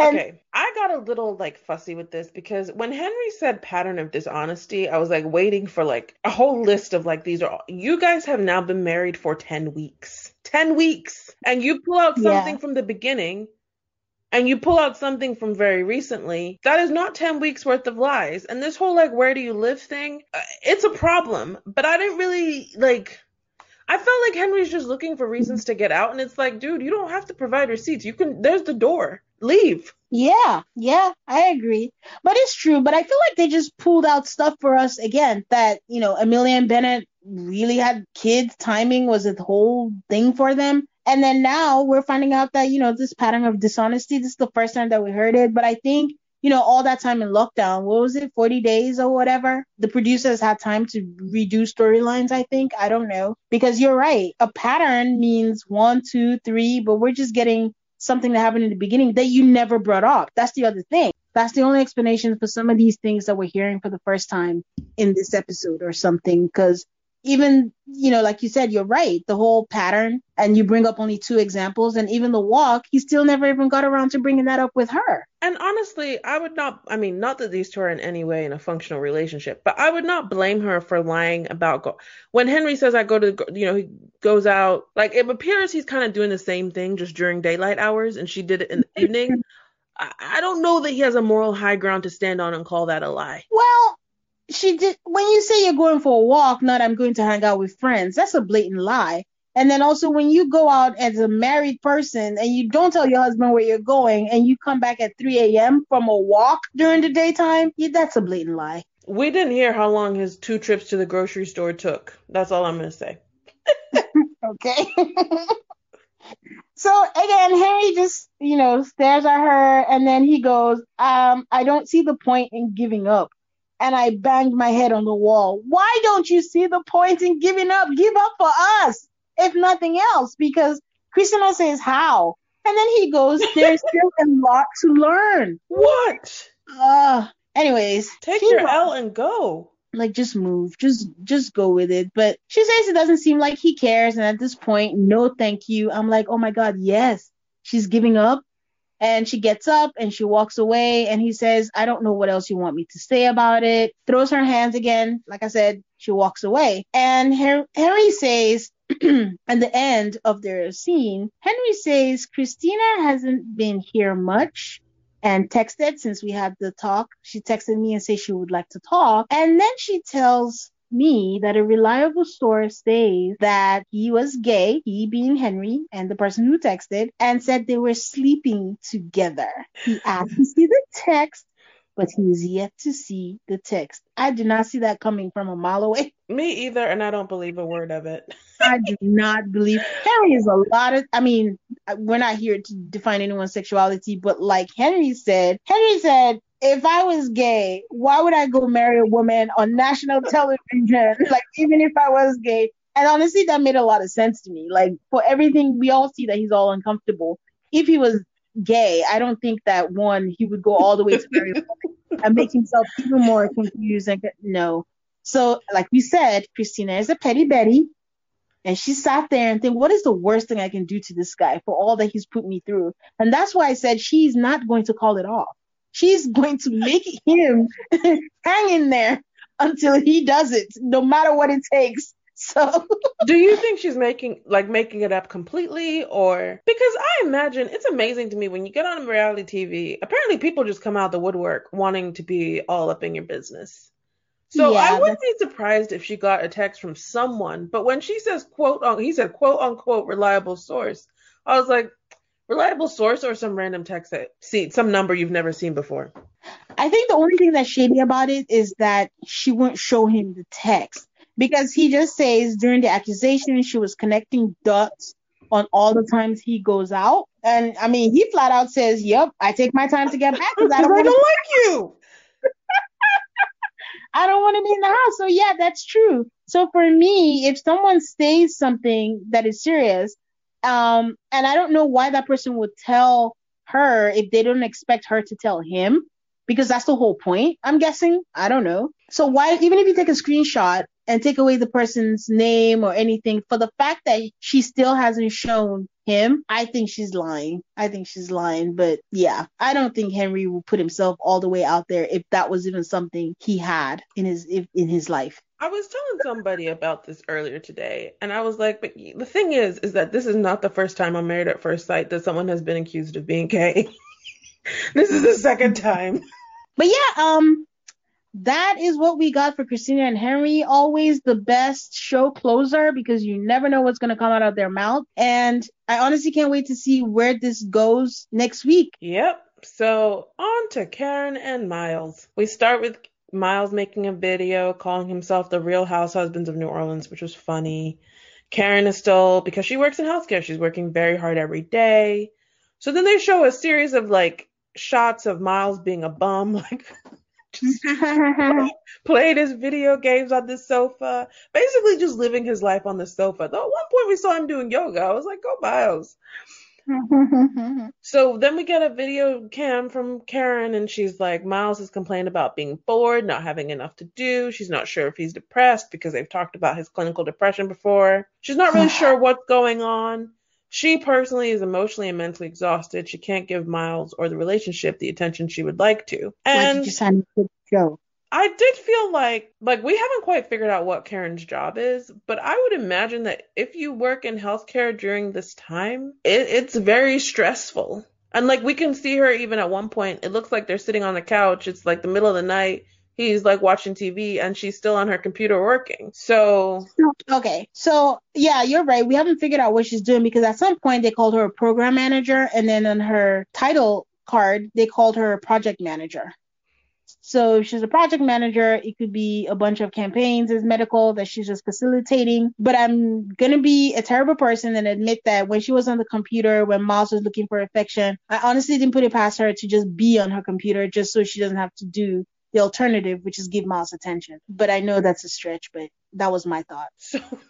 Okay, I got a little like fussy with this because when Henry said pattern of dishonesty, I was like waiting for like a whole list of like, these are all, you guys have now been married for ten weeks, ten weeks, and you pull out something yeah. from the beginning and you pull out something from very recently. That is not ten weeks worth of lies. And this whole like, where do you live thing? It's a problem, but I didn't really like... I felt like Henry's just looking for reasons to get out. And it's like, dude, you don't have to provide receipts. You can, there's the door. Leave. Yeah. Yeah. I agree. But it's true. But I feel like they just pulled out stuff for us again that, you know, Amelia and Bennett really had kids. Timing was a whole thing for them. And then now we're finding out that, you know, this pattern of dishonesty, this is the first time that we heard it. But I think, you know, all that time in lockdown, what was it, forty days or whatever? The producers had time to redo storylines, I think. I don't know. Because you're right. A pattern means one, two, three, but we're just getting something that happened in the beginning that you never brought up. That's the other thing. That's the only explanation for some of these things that we're hearing for the first time in this episode or something. Because even, you know, like you said, you're right. The whole pattern, and you bring up only two examples, and even the walk, he still never even got around to bringing that up with her. And honestly, I would not, I mean, not that these two are in any way in a functional relationship, but I would not blame her for lying about, go- when Henry says I go to, you know, he goes out, like it appears he's kind of doing the same thing just during daylight hours, and she did it in the evening. I-, I don't know that he has a moral high ground to stand on and call that a lie. Well, she did. When you say you're going for a walk, not I'm going to hang out with friends, that's a blatant lie. And then also when you go out as a married person and you don't tell your husband where you're going and you come back at three a.m. from a walk during the daytime, yeah, that's a blatant lie. We didn't hear how long his two trips to the grocery store took. That's all I'm going to say. Okay. So again, Henry just, you know, stares at her and then he goes, um, I don't see the point in giving up. And I banged my head on the wall. Why don't you see the point in giving up? Give up for us, if nothing else, because Christina says how. And then he goes, there's still a lot to learn. What? Uh, anyways. Take your goes, L and go. Like, just move. Just just go with it. But she says it doesn't seem like he cares. And at this point, no, thank you. I'm like, oh, my God, yes. She's giving up. And she gets up and she walks away and he says, I don't know what else you want me to say about it. Throws her hands again. Like I said, she walks away. And Her- Henry says, at the end of their scene, Henry says, Christina hasn't been here much and texted since we had the talk. She texted me and said she would like to talk. And then she tells me that a reliable source says that he was gay, he being Henry and the person who texted, and said they were sleeping together. He asked to see the text, but he is yet to see the text. I did not see that coming from a mile away. Me either, and I don't believe a word of it. I do not believe. Henry is a lot of, I mean, we're not here to define anyone's sexuality, but like Henry said, Henry said, if I was gay, why would I go marry a woman on national television? Like, even if I was gay. And honestly, that made a lot of sense to me. Like, for everything, we all see that he's all uncomfortable. If he was gay, I don't think that, one, he would go all the way to marry a woman and make himself even more confused. And no. So, like we said, Christina is a petty Betty. And she sat there and think, what is the worst thing I can do to this guy for all that he's put me through? And that's why I said she's not going to call it off. She's going to make him hang in there until he does it, no matter what it takes. So do you think she's making like making it up completely? Or because I imagine it's amazing to me when you get on reality T V, apparently people just come out the woodwork wanting to be all up in your business. So yeah, I wouldn't that's... be surprised if she got a text from someone. But when she says, quote, he said, quote unquote, reliable source, I was like, reliable source or some random text that see some number you've never seen before? I think the only thing that's shady about it is that she won't show him the text, because he just says during the accusation she was connecting dots on all the times he goes out. And I mean, he flat out says, yep, I take my time to get back because I don't, I don't like you. I don't want to be in the house. So yeah, that's true. So for me, if someone says something that is serious, um, and I don't know why that person would tell her if they don't expect her to tell him, because that's the whole point, I'm guessing. I don't know. So why, even if you take a screenshot and take away the person's name or anything, for the fact that she still hasn't shown him, I think she's lying. I think she's lying. But yeah, I don't think Henry will put himself all the way out there if that was even something he had in his if, in his life. I was telling somebody about this earlier today, and I was like, but the thing is, is that this is not the first time on Married at First Sight that someone has been accused of being gay. This is the second time. But yeah, um, that is what we got for Christina and Henry. Always the best show closer, because you never know what's going to come out of their mouth. And I honestly can't wait to see where this goes next week. Yep. So on to Karen and Miles. We start with Miles making a video calling himself the Real House Husbands of New Orleans, which was funny. Karen is still, because she works in healthcare, she's working very hard every day. So then they show a series of like shots of Miles being a bum, like just played his video games on the sofa, basically just living his life on the sofa. Though at one point we saw him doing yoga. I was like, go Miles. So then we get a video cam from Karen, and she's like, Miles has complained about being bored, not having enough to do. She's not sure if he's depressed because they've talked about his clinical depression before. She's not really sure what's going on. She personally is emotionally and mentally exhausted. She can't give Miles or the relationship the attention she would like to. And why did you sign up for the show? I did feel like, like we haven't quite figured out what Karen's job is, but I would imagine that if you work in healthcare during this time, it, it's very stressful. And like we can see her even at one point, it looks like they're sitting on the couch. It's like the middle of the night. He's like watching T V and she's still on her computer working. So, okay. So yeah, you're right. We haven't figured out what she's doing, because at some point they called her a program manager, and then on her title card, they called her a project manager. So if she's a project manager, it could be a bunch of campaigns as medical that she's just facilitating. But I'm going to be a terrible person and admit that when she was on the computer, when Miles was looking for affection, I honestly didn't put it past her to just be on her computer just so she doesn't have to do the alternative, which is give Miles attention. But I know that's a stretch, but that was my thought. So, so well,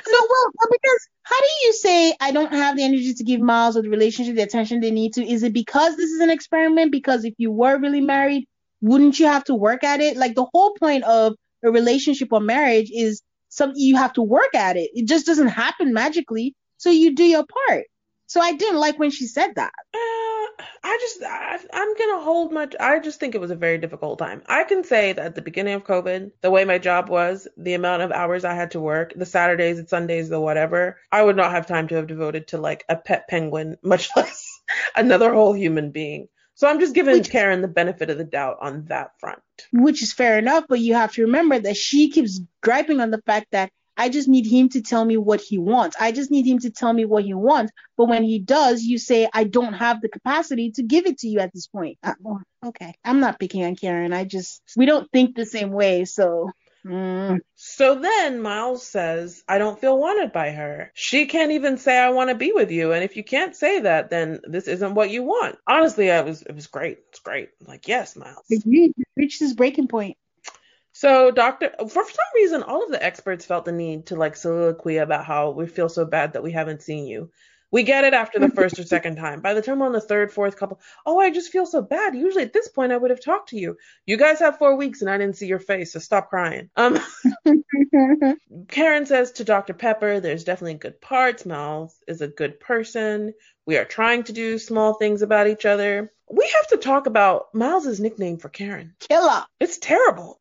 because how do you say I don't have the energy to give Miles or the relationship the attention they need to? Is it because this is an experiment? Because if you were really married, wouldn't you have to work at it? Like the whole point of a relationship or marriage is something you have to work at it. It just doesn't happen magically. So you do your part. So I didn't like when she said that. Uh, I just, I, I'm going to hold my, I just think it was a very difficult time. I can say that at the beginning of COVID, the way my job was, the amount of hours I had to work, the Saturdays and Sundays, the whatever, I would not have time to have devoted to like a pet penguin, much less another whole human being. So I'm just giving which, Karen the benefit of the doubt on that front. Which is fair enough, but you have to remember that she keeps griping on the fact that I just need him to tell me what he wants. I just need him to tell me what he wants. But when he does, you say, I don't have the capacity to give it to you at this point. Uh, okay. I'm not picking on Karen. I just, we don't think the same way. So. Mm. So then Miles says, I don't feel wanted by her. She can't even say, I want to be with you. And if you can't say that, then this isn't what you want. Honestly, I was, it was great. It's great. I'm like, yes, Miles. You reached this breaking point. So, Doctor, for some reason, all of the experts felt the need to like soliloquy about how we feel so bad that we haven't seen you. We get it after the first or second time. By the time we're on the third, fourth couple, oh, I just feel so bad. Usually at this point, I would have talked to you. You guys have four weeks and I didn't see your face, so stop crying. Um, Karen says to Doctor Pepper, there's definitely good parts. Miles is a good person. We are trying to do small things about each other. We have to talk about Miles's nickname for Karen. Killer. It's terrible.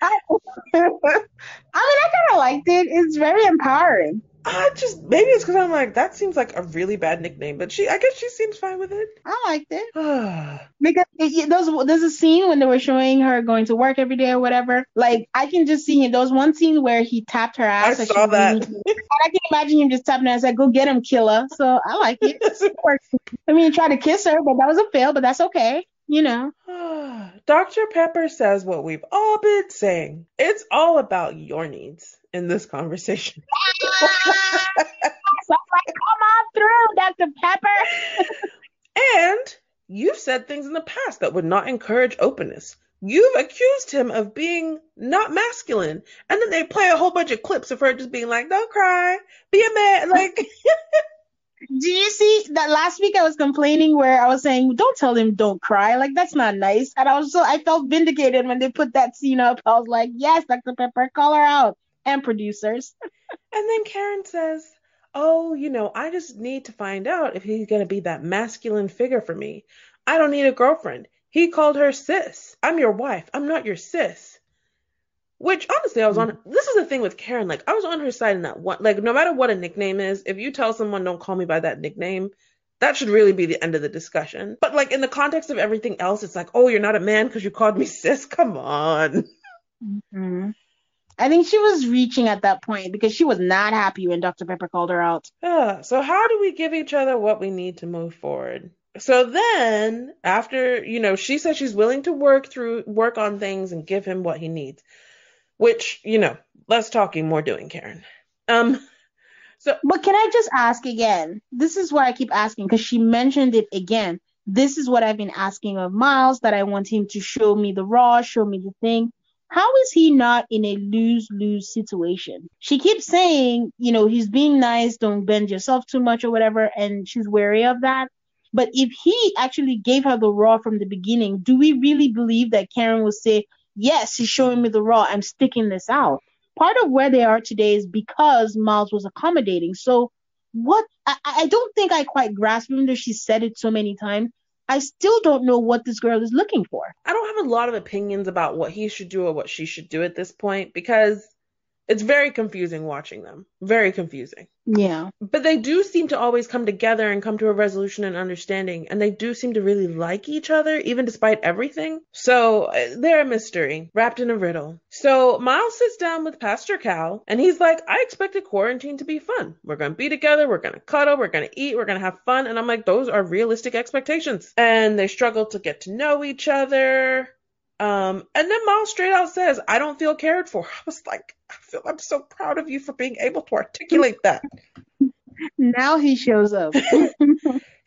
I, I mean, I kind of liked it. It's very empowering. I just, maybe it's because I'm like, that seems like a really bad nickname, but she, I guess she seems fine with it. I liked it. Because it, those, there's a scene when they were showing her going to work every day or whatever. Like, I can just see him. There was one scene where he tapped her ass. I saw that. And I can imagine him just tapping her ass like, go get him, killer. So I like it. It works. I mean, he tried to kiss her, but that was a fail, but that's okay. You know. Doctor Pepper says what we've all been saying. It's all about your needs in this conversation. So I'm like, come on through, Doctor Pepper. And you've said things in the past that would not encourage openness. You've accused him of being not masculine. And then they play a whole bunch of clips of her just being like, don't cry, be a man. Like... Do you see that last week I was complaining where I was saying, don't tell them don't cry. Like, that's not nice. And I was so, I felt vindicated when they put that scene up. I was like, yes, Doctor Pepper, call her out. And producers. And then Karen says, oh, you know, I just need to find out if he's going to be that masculine figure for me. I don't need a girlfriend. He called her sis. I'm your wife. I'm not your sis. Which, honestly, I was on, this is the thing with Karen, like, I was on her side in that one, like, no matter what a nickname is, if you tell someone, don't call me by that nickname, that should really be the end of the discussion. But, like, in the context of everything else, it's like, oh, you're not a man because you called me sis? Come on. Mm-hmm. I think she was reaching at that point because she was not happy when Doctor Pepper called her out. Yeah, so how do we give each other what we need to move forward? So then, after, you know, she says she's willing to work through, work on things and give him what he needs. Which, you know, less talking, more doing, Karen. Um, so, but can I just ask again? This is why I keep asking, because she mentioned it again. This is what I've been asking of Miles, that I want him to show me the raw, show me the thing. How is he not in a lose-lose situation? She keeps saying, you know, he's being nice, don't bend yourself too much or whatever, and she's wary of that. But if he actually gave her the raw from the beginning, do we really believe that Karen will say, yes, he's showing me the raw, I'm sticking this out? Part of where they are today is because Miles was accommodating. So what, I, I don't think I quite grasp, even though she said it so many times, I still don't know what this girl is looking for. I don't have a lot of opinions about what he should do or what she should do at this point, because it's very confusing watching them. Very confusing. Yeah. But they do seem to always come together and come to a resolution and understanding. And they do seem to really like each other, even despite everything. So they're a mystery wrapped in a riddle. So Miles sits down with Pastor Cal and he's like, I expected quarantine to be fun. We're going to be together. We're going to cuddle. We're going to eat. We're going to have fun. And I'm like, those are realistic expectations. And they struggle to get to know each other. Um, and then Miles straight out says, I don't feel cared for. I was like, I feel, I'm so proud of you for being able to articulate that. Now he shows up.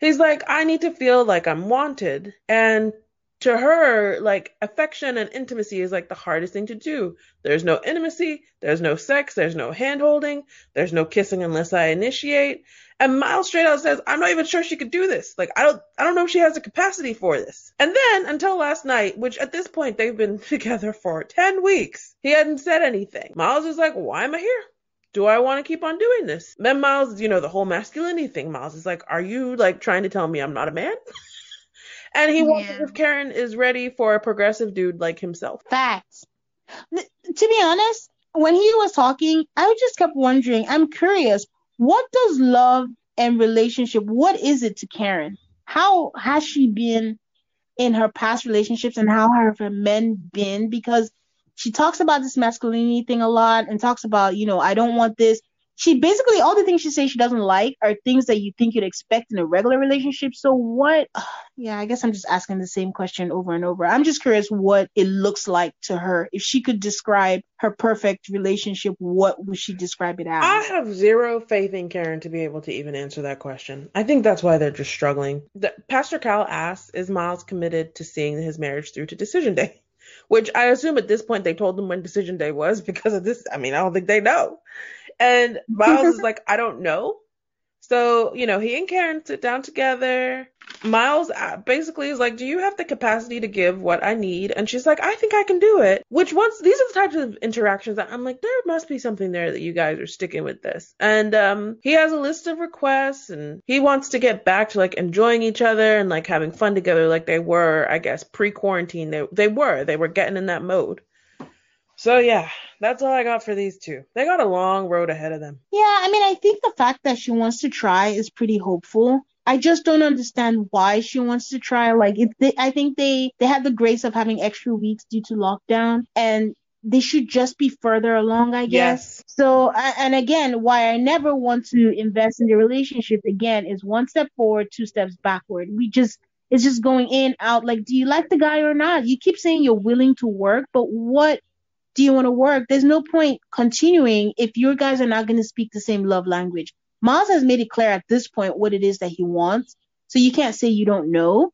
He's like, I need to feel like I'm wanted. And to her, like, affection and intimacy is like the hardest thing to do. There's no intimacy. There's no sex. There's no hand holding. There's no kissing unless I initiate. And Miles straight out says, I'm not even sure she could do this. Like, I don't, I don't know if she has the capacity for this. And then until last night, which at this point they've been together for ten weeks, he hadn't said anything. Miles is like, why am I here? Do I want to keep on doing this? Then Miles, you know, the whole masculinity thing, Miles is like, are you like trying to tell me I'm not a man? And he yeah. wonders if Karen is ready for a progressive dude like himself. Facts. Th- to be honest, when he was talking, I just kept wondering, I'm curious, what does love and relationship, what is it to Karen? How has she been in her past relationships and how have her men been? Because she talks about this masculinity thing a lot and talks about, you know, I don't want this. She basically, all the things she says she doesn't like are things that you think you'd expect in a regular relationship. So what, yeah, I guess I'm just asking the same question over and over. I'm just curious what it looks like to her. If she could describe her perfect relationship, what would she describe it as? I have zero faith in Karen to be able to even answer that question. I think that's why they're just struggling. The, Pastor Cal asks, is Miles committed to seeing his marriage through to decision day? Which I assume at this point they told him when decision day was because of this. I mean, I don't think they know. And Miles is like, I don't know. So, you know, he and Karen sit down together. Miles basically is like, do you have the capacity to give what I need? And she's like, I think I can do it. Which once, these are the types of interactions that I'm like, there must be something there that you guys are sticking with this. And um, he has a list of requests and he wants to get back to like enjoying each other and like having fun together like they were, I guess, pre-quarantine. They, they were, they were getting in that mode. So yeah, that's all I got for these two. They got a long road ahead of them. Yeah, I mean, I think the fact that she wants to try is pretty hopeful. I just don't understand why she wants to try. Like, if they, I think they, they had the grace of having extra weeks due to lockdown, and they should just be further along, I guess. Yes. So, and again, why I never want to invest in the relationship again is one step forward, two steps backward. We just, it's just going in, out. Like, do you like the guy or not? You keep saying you're willing to work, but what do you want to work? There's no point continuing if your guys are not going to speak the same love language. Miles has made it clear at this point what it is that he wants. So you can't say you don't know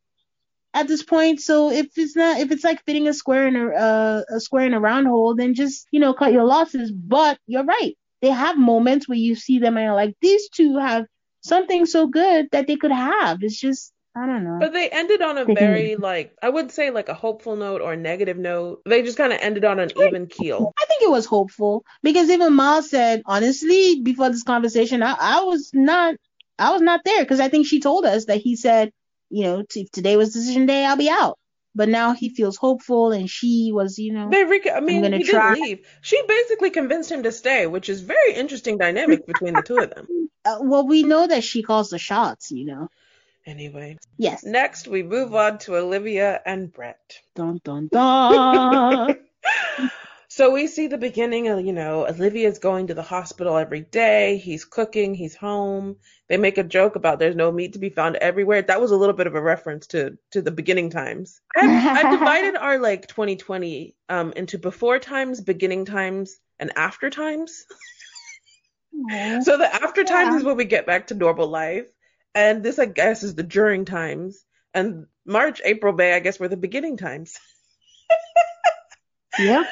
at this point. So if it's not, if it's like fitting a square in a, uh, a square in a round hole, then just, you know, cut your losses. But you're right. They have moments where you see them and you're like, these two have something so good that they could have. It's just, I don't know. But they ended on a very, like, I wouldn't say like a hopeful note or a negative note. They just kind of ended on an even keel. I think it was hopeful because even Miles said, honestly, before this conversation, I, I was not, I was not there because I think she told us that he said, you know, if today was decision day, I'll be out. But now he feels hopeful, and she was, you know, they rec- I mean, he try. didn't leave. She basically convinced him to stay, which is very interesting dynamic between the two of them. Uh, well, we know that she calls the shots, you know. Anyway, yes. Next, we move on to Olivia and Brett. Dun, dun, dun. So we see the beginning of, you know, Olivia's going to the hospital every day. He's cooking. He's home. They make a joke about there's no meat to be found everywhere. That was a little bit of a reference to, to the beginning times. I've, I've divided our, like, twenty twenty um, into before times, beginning times, and after times. So the after times yeah. is when we get back to normal life. And this, I guess, is the during times. And March, April, May, I guess, were the beginning times. Yep.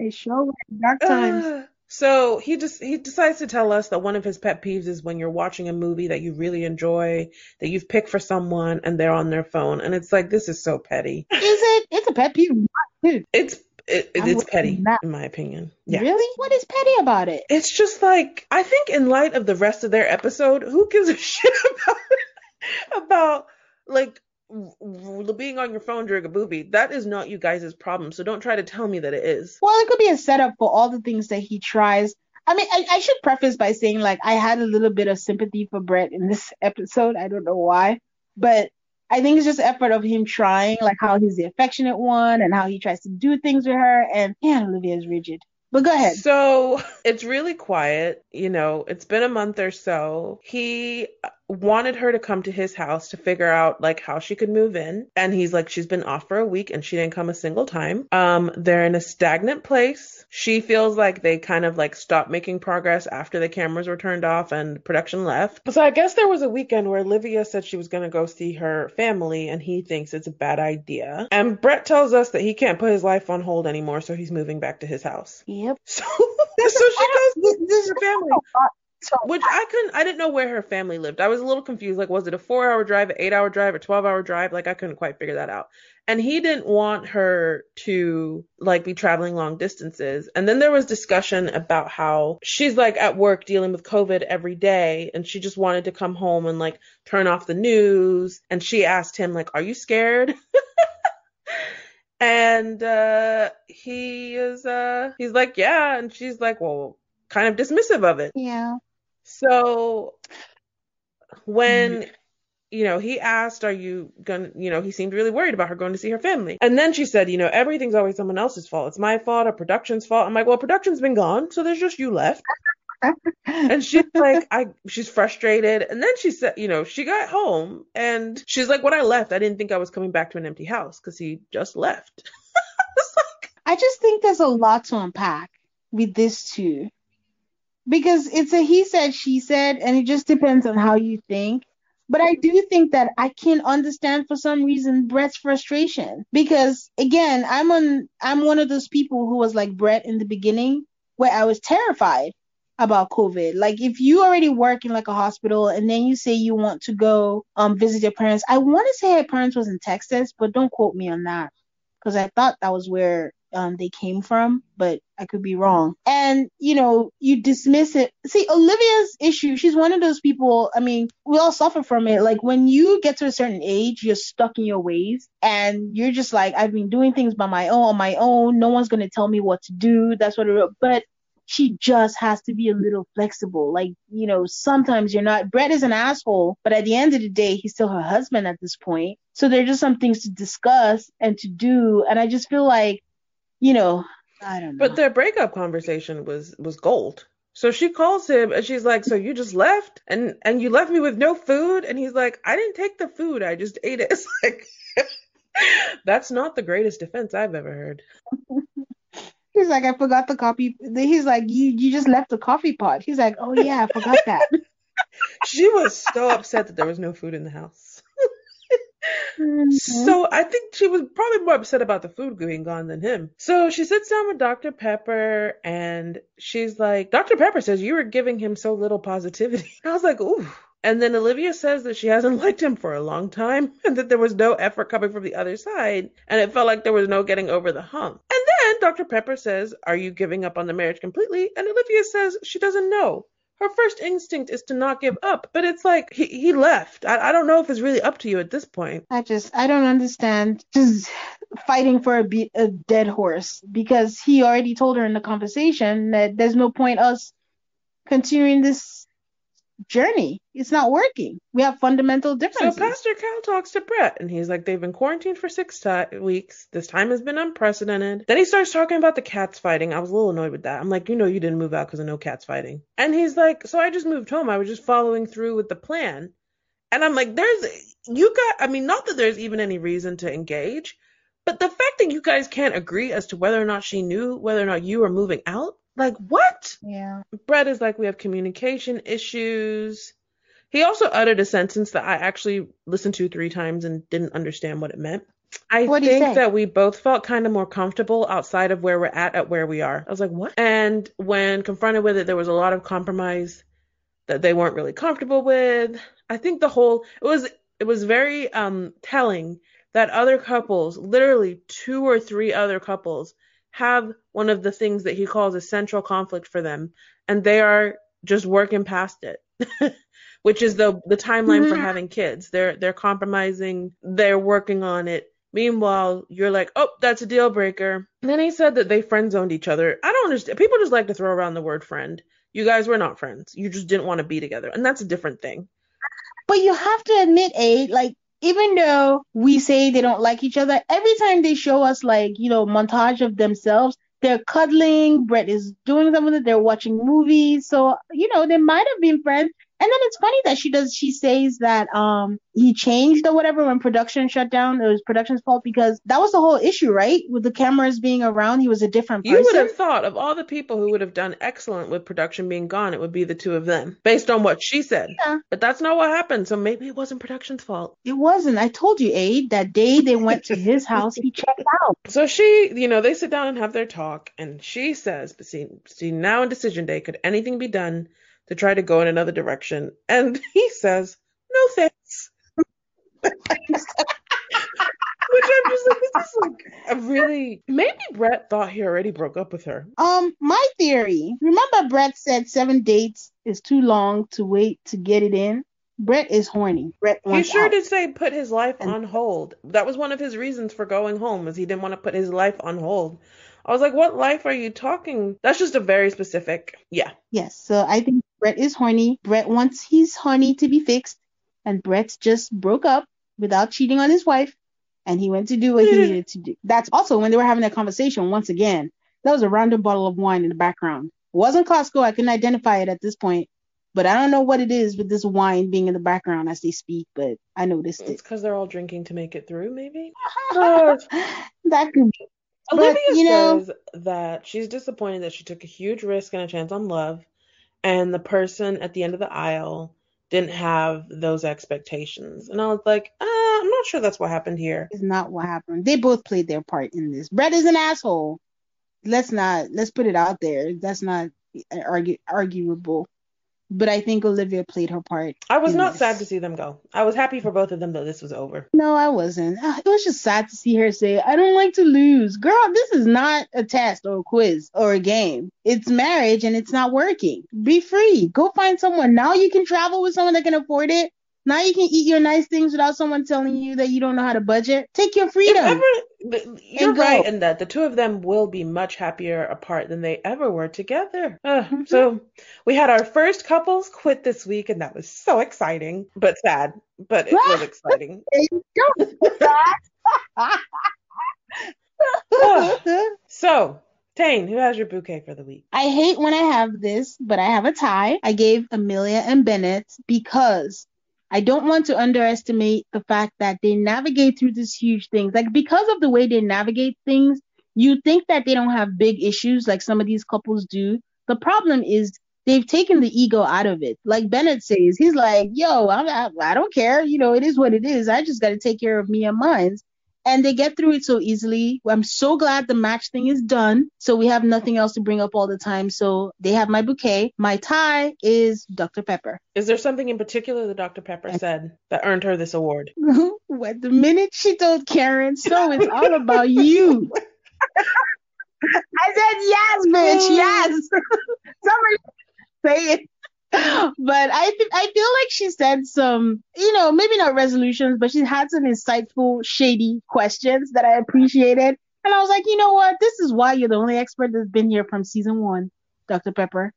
They sure were dark times. Uh, so he just he decides to tell us that one of his pet peeves is when you're watching a movie that you really enjoy, that you've picked for someone, and they're on their phone. And it's like, this is so petty. Is it? It's a pet peeve. It's It, it, it's petty, in my opinion. Yeah. Really? What is petty about it? It's just like, I think in light of the rest of their episode, who gives a shit about, about like, being on your phone during a movie? That is not you guys' problem, so don't try to tell me that it is. Well, it could be a setup for all the things that he tries. I mean, I, I should preface by saying, like, I had a little bit of sympathy for Brett in this episode. I don't know why, but I think it's just effort of him trying, like how he's the affectionate one and how he tries to do things with her. And yeah, Olivia is rigid. But go ahead. So it's really quiet. You know, it's been a month or so. He wanted her to come to his house to figure out like how she could move in. And he's like, she's been off for a week and she didn't come a single time. Um, they're in a stagnant place. She feels like they kind of like stopped making progress after the cameras were turned off and production left. So I guess there was a weekend where Olivia said she was going to go see her family and he thinks it's a bad idea. And Brett tells us that he can't put his life on hold anymore. So he's moving back to his house. Yep. So, this so she goes to this, her family. So Which I couldn't, I didn't know where her family lived. I was a little confused. Like, was it a four hour drive, an eight hour drive, a twelve hour drive? Like, I couldn't quite figure that out. And he didn't want her to like be traveling long distances. And then there was discussion about how she's like at work dealing with COVID every day. And she just wanted to come home and like turn off the news. And she asked him like, are you scared? And, uh, he is, uh, he's like, yeah. And she's like, well, kind of dismissive of it. Yeah. So when, you know, he asked, are you gonna, you know, he seemed really worried about her going to see her family. And then she said, you know, everything's always someone else's fault. It's my fault or production's fault. I'm like, well, production's been gone. So there's just you left. And she's like, I, she's frustrated. And then she said, you know, she got home and she's like, when I left, I didn't think I was coming back to an empty house because he just left. It's like, I just think there's a lot to unpack with this too. Because it's a he said, she said, and it just depends on how you think. But I do think that I can understand for some reason Brett's frustration. Because again, I'm on I'm one of those people who was like Brett in the beginning, where I was terrified about COVID. Like if you already work in like a hospital and then you say you want to go um visit your parents. I want to say her parents was in Texas, but don't quote me on that. Because I thought that was where um they came from, but I could be wrong. And, you know, you dismiss it. See, Olivia's issue, she's one of those people, I mean, we all suffer from it. Like, when you get to a certain age, you're stuck in your ways and you're just like, I've been doing things by my own, on my own. No one's going to tell me what to do. That's what it, but she just has to be a little flexible. Like, you know, sometimes you're not, Brett is an asshole, but at the end of the day, he's still her husband at this point. So there are just some things to discuss and to do. And I just feel like, you know, I don't know. But their breakup conversation was, was gold. So she calls him and she's like, so you just left and, and you left me with no food? And he's like, I didn't take the food. I just ate it. It's like, that's not the greatest defense I've ever heard. He's like, I forgot the coffee. He's like, you, you just left the coffee pot. He's like, oh yeah, I forgot that. She was so upset that there was no food in the house. Mm-hmm. So I think she was probably more upset about the food being gone than him. So she sits down with Doctor Pepper and she's like, Doctor Pepper says you were giving him so little positivity. I was like, ooh. And then Olivia says that she hasn't liked him for a long time and that there was no effort coming from the other side. And it felt like there was no getting over the hump. And then Doctor Pepper says, are you giving up on the marriage completely? And Olivia says she doesn't know. Her first instinct is to not give up, but it's like he, he left. I, I don't know if it's really up to you at this point. I just, I don't understand just fighting for a, be- a dead horse, because he already told her in the conversation that there's no point us continuing this journey. It's not working. We have fundamental differences. So Pastor Cal talks to Brett and he's like, they've been quarantined for six t- weeks. This time has been unprecedented. Then he starts talking about the cats fighting. I was a little annoyed with that. I'm like, you know, you didn't move out because of no cats fighting. And he's like, so I just moved home. I was just following through with the plan. And I'm like, there's, you got, I mean, not that there's even any reason to engage, but the fact that you guys can't agree as to whether or not she knew, whether or not you were moving out. Like, what? Yeah. Brett is like, we have communication issues. He also uttered a sentence that I actually listened to three times and didn't understand what it meant. I What'd he think say? That we both felt kind of more comfortable outside of where we're at, at where we are. I was like, what? And when confronted with it, there was a lot of compromise that they weren't really comfortable with. I think the whole, it was, it was very um, telling that other couples, literally two or three other couples, have one of the things that he calls a central conflict for them, and they are just working past it, which is the the timeline mm-hmm. for having kids. They're they're compromising, they're working on it. Meanwhile, you're like, oh, that's a deal breaker. And then he said that they friend zoned each other. I don't understand. People just like to throw around the word friend. You guys were not friends. You just didn't want to be together, and that's a different thing. But you have to admit, Ade, like, even though we say they don't like each other, every time they show us, like, you know, montage of themselves, they're cuddling, Brett is doing something, they're watching movies. So, you know, they might have been friends. And then it's funny that she does, she says that um he changed or whatever when production shut down. It was production's fault, because that was the whole issue, right? With the cameras being around, he was a different person. You would have thought of all the people who would have done excellent with production being gone, it would be the two of them, based on what she said. Yeah. But that's not what happened. So maybe it wasn't production's fault. It wasn't. I told you, Ade, that day they went to his house, he checked out. So she, you know, they sit down and have their talk. And she says, between now and decision day, could anything be done to try to go in another direction? And he says, no thanks. Which I'm just like, this is like a really, maybe Brett thought he already broke up with her. Um, my theory, remember Brett said seven dates is too long to wait to get it in? Brett is horny. Brett wants He sure out. Did say put his life and- on hold. That was one of his reasons for going home, is he didn't want to put his life on hold. I was like, what life are you talking? That's just a very specific, yeah. Yes, so I think Brett is horny. Brett wants his honey to be fixed. And Brett just broke up without cheating on his wife. And he went to do what he needed to do. That's also when they were having that conversation once again. That was a random bottle of wine in the background. It wasn't Costco. I couldn't identify it at this point. But I don't know what it is with this wine being in the background as they speak. But I noticed it's it. It's because they're all drinking to make it through, maybe? Oh. That could be. Olivia but, you says know, that she's disappointed that she took a huge risk and a chance on love, and the person at the end of the aisle didn't have those expectations. And I was like, uh, I'm not sure that's what happened here. It's not what happened. They both played their part in this. Brett is an asshole. Let's not, let's put it out there. That's not argu- arguable. But I think Olivia played her part. I was not this. sad to see them go. I was happy for both of them that this was over. No, I wasn't. It was just sad to see her say, I don't like to lose. Girl, this is not a test or a quiz or a game. It's marriage and it's not working. Be free. Go find someone. Now you can travel with someone that can afford it. Now you can eat your nice things without someone telling you that you don't know how to budget. Take your freedom. Ever, you're right in that the two of them will be much happier apart than they ever were together. Uh, mm-hmm. So we had our first couples quit this week, and that was so exciting, but sad. But it was exciting. uh, so... Tane, who has your bouquet for the week? I hate when I have this, but I have a tie. I gave Amelia and Bennett because I don't want to underestimate the fact that they navigate through these huge things. Like, because of the way they navigate things, you think that they don't have big issues like some of these couples do. The problem is they've taken the ego out of it. Like Bennett says, he's like, yo, I'm, I, I don't care. You know, it is what it is. I just got to take care of me and mine. And they get through it so easily. I'm so glad the match thing is done. So we have nothing else to bring up all the time. So they have my bouquet. My tie is Doctor Pepper. Is there something in particular that Doctor Pepper said that earned her this award? What, the minute she told Karen, so it's all about you. I said, yes, bitch, yes. Somebody say it. But I th- I feel like she said some, you know, maybe not resolutions, but she had some insightful, shady questions that I appreciated. And I was like, you know what? This is why you're the only expert that's been here from season one, Doctor Pepper.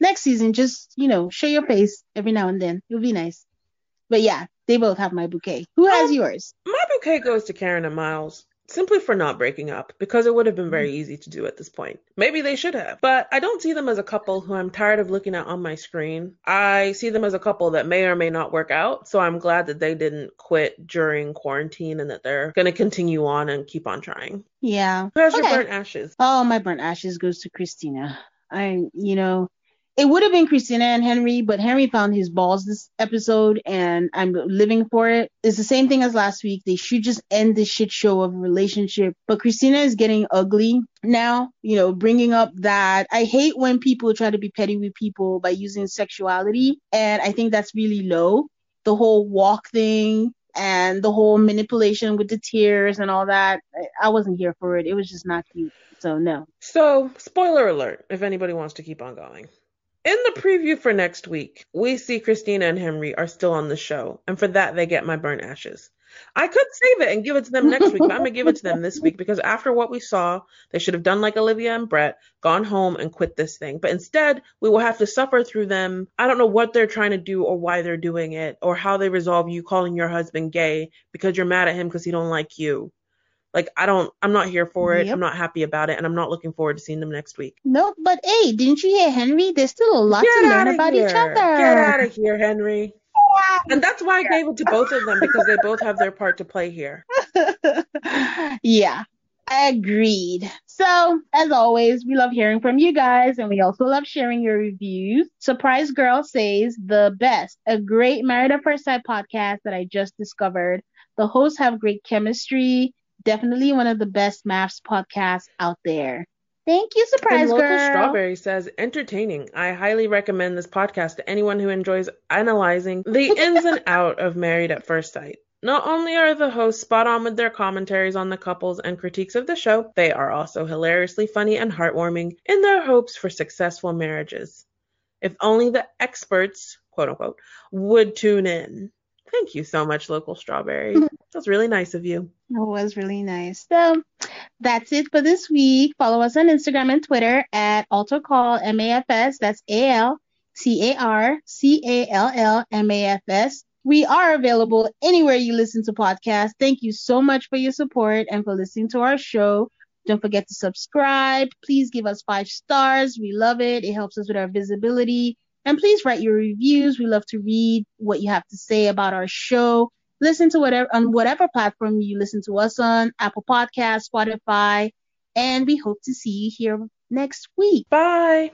Next season, just, you know, show your face every now and then. It'll be nice. But yeah, they both have my bouquet. Who has um, yours? My bouquet goes to Karen and Miles. Simply for not breaking up, because it would have been very easy to do at this point. Maybe they should have. But I don't see them as a couple who I'm tired of looking at on my screen. I see them as a couple that may or may not work out. So I'm glad that they didn't quit during quarantine and that they're going to continue on and keep on trying. Yeah. Who has okay. your burnt ashes? Oh, my burnt ashes goes to Christina. I, you know, it would have been Christina and Henry, but Henry found his balls this episode, and I'm living for it. It's the same thing as last week. They should just end this shit show of a relationship. But Christina is getting ugly now, you know, bringing up that I hate when people try to be petty with people by using sexuality, and I think that's really low. The whole walk thing and the whole manipulation with the tears and all that, I wasn't here for it. It was just not cute, so no. So, spoiler alert, if anybody wants to keep on going. In the preview for next week, we see Christina and Henry are still on the show, and for that, they get my burnt ashes. I could save it and give it to them next week, but I'm going to give it to them this week because after what we saw, they should have done like Olivia and Brett, gone home and quit this thing. But instead, we will have to suffer through them. I don't know what they're trying to do or why they're doing it or how they resolve you calling your husband gay because you're mad at him because he don't like you. Like, I don't, I'm not here for it. Yep. I'm not happy about it. And I'm not looking forward to seeing them next week. No, but hey, didn't you hear Henry? There's still a lot Get to learn about here. each other. Get out of here, Henry. And that's why I gave it to both of them, because they both have their part to play here. Yeah, agreed. So, as always, we love hearing from you guys, and we also love sharing your reviews. Surprise Girl says, the best, a great Married at First Sight podcast that I just discovered. The hosts have great chemistry. Definitely one of the best maths podcasts out there. Thank you, Surprise Girl. Local Strawberry says, entertaining. I highly recommend this podcast to anyone who enjoys analyzing the ins and out of Married at First Sight. Not only are the hosts spot on with their commentaries on the couples and critiques of the show, they are also hilariously funny and heartwarming in their hopes for successful marriages. If only the experts, quote unquote, would tune in. Thank you so much, Local Strawberry. That's really nice of you. It was really nice. So that's it for this week. Follow us on Instagram and Twitter at Alter Call M A F S. That's A L T A R C A L L M A F S. We are available anywhere you listen to podcasts. Thank you so much for your support and for listening to our show. Don't forget to subscribe. Please give us five stars. We love it. It helps us with our visibility. And please write your reviews. We love to read what you have to say about our show. Listen to whatever on whatever platform you listen to us on, Apple Podcasts, Spotify, and we hope to see you here next week. Bye.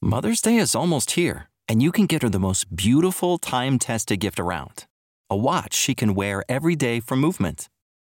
Mother's Day is almost here, and you can get her the most beautiful time-tested gift around. A watch she can wear every day from Movement.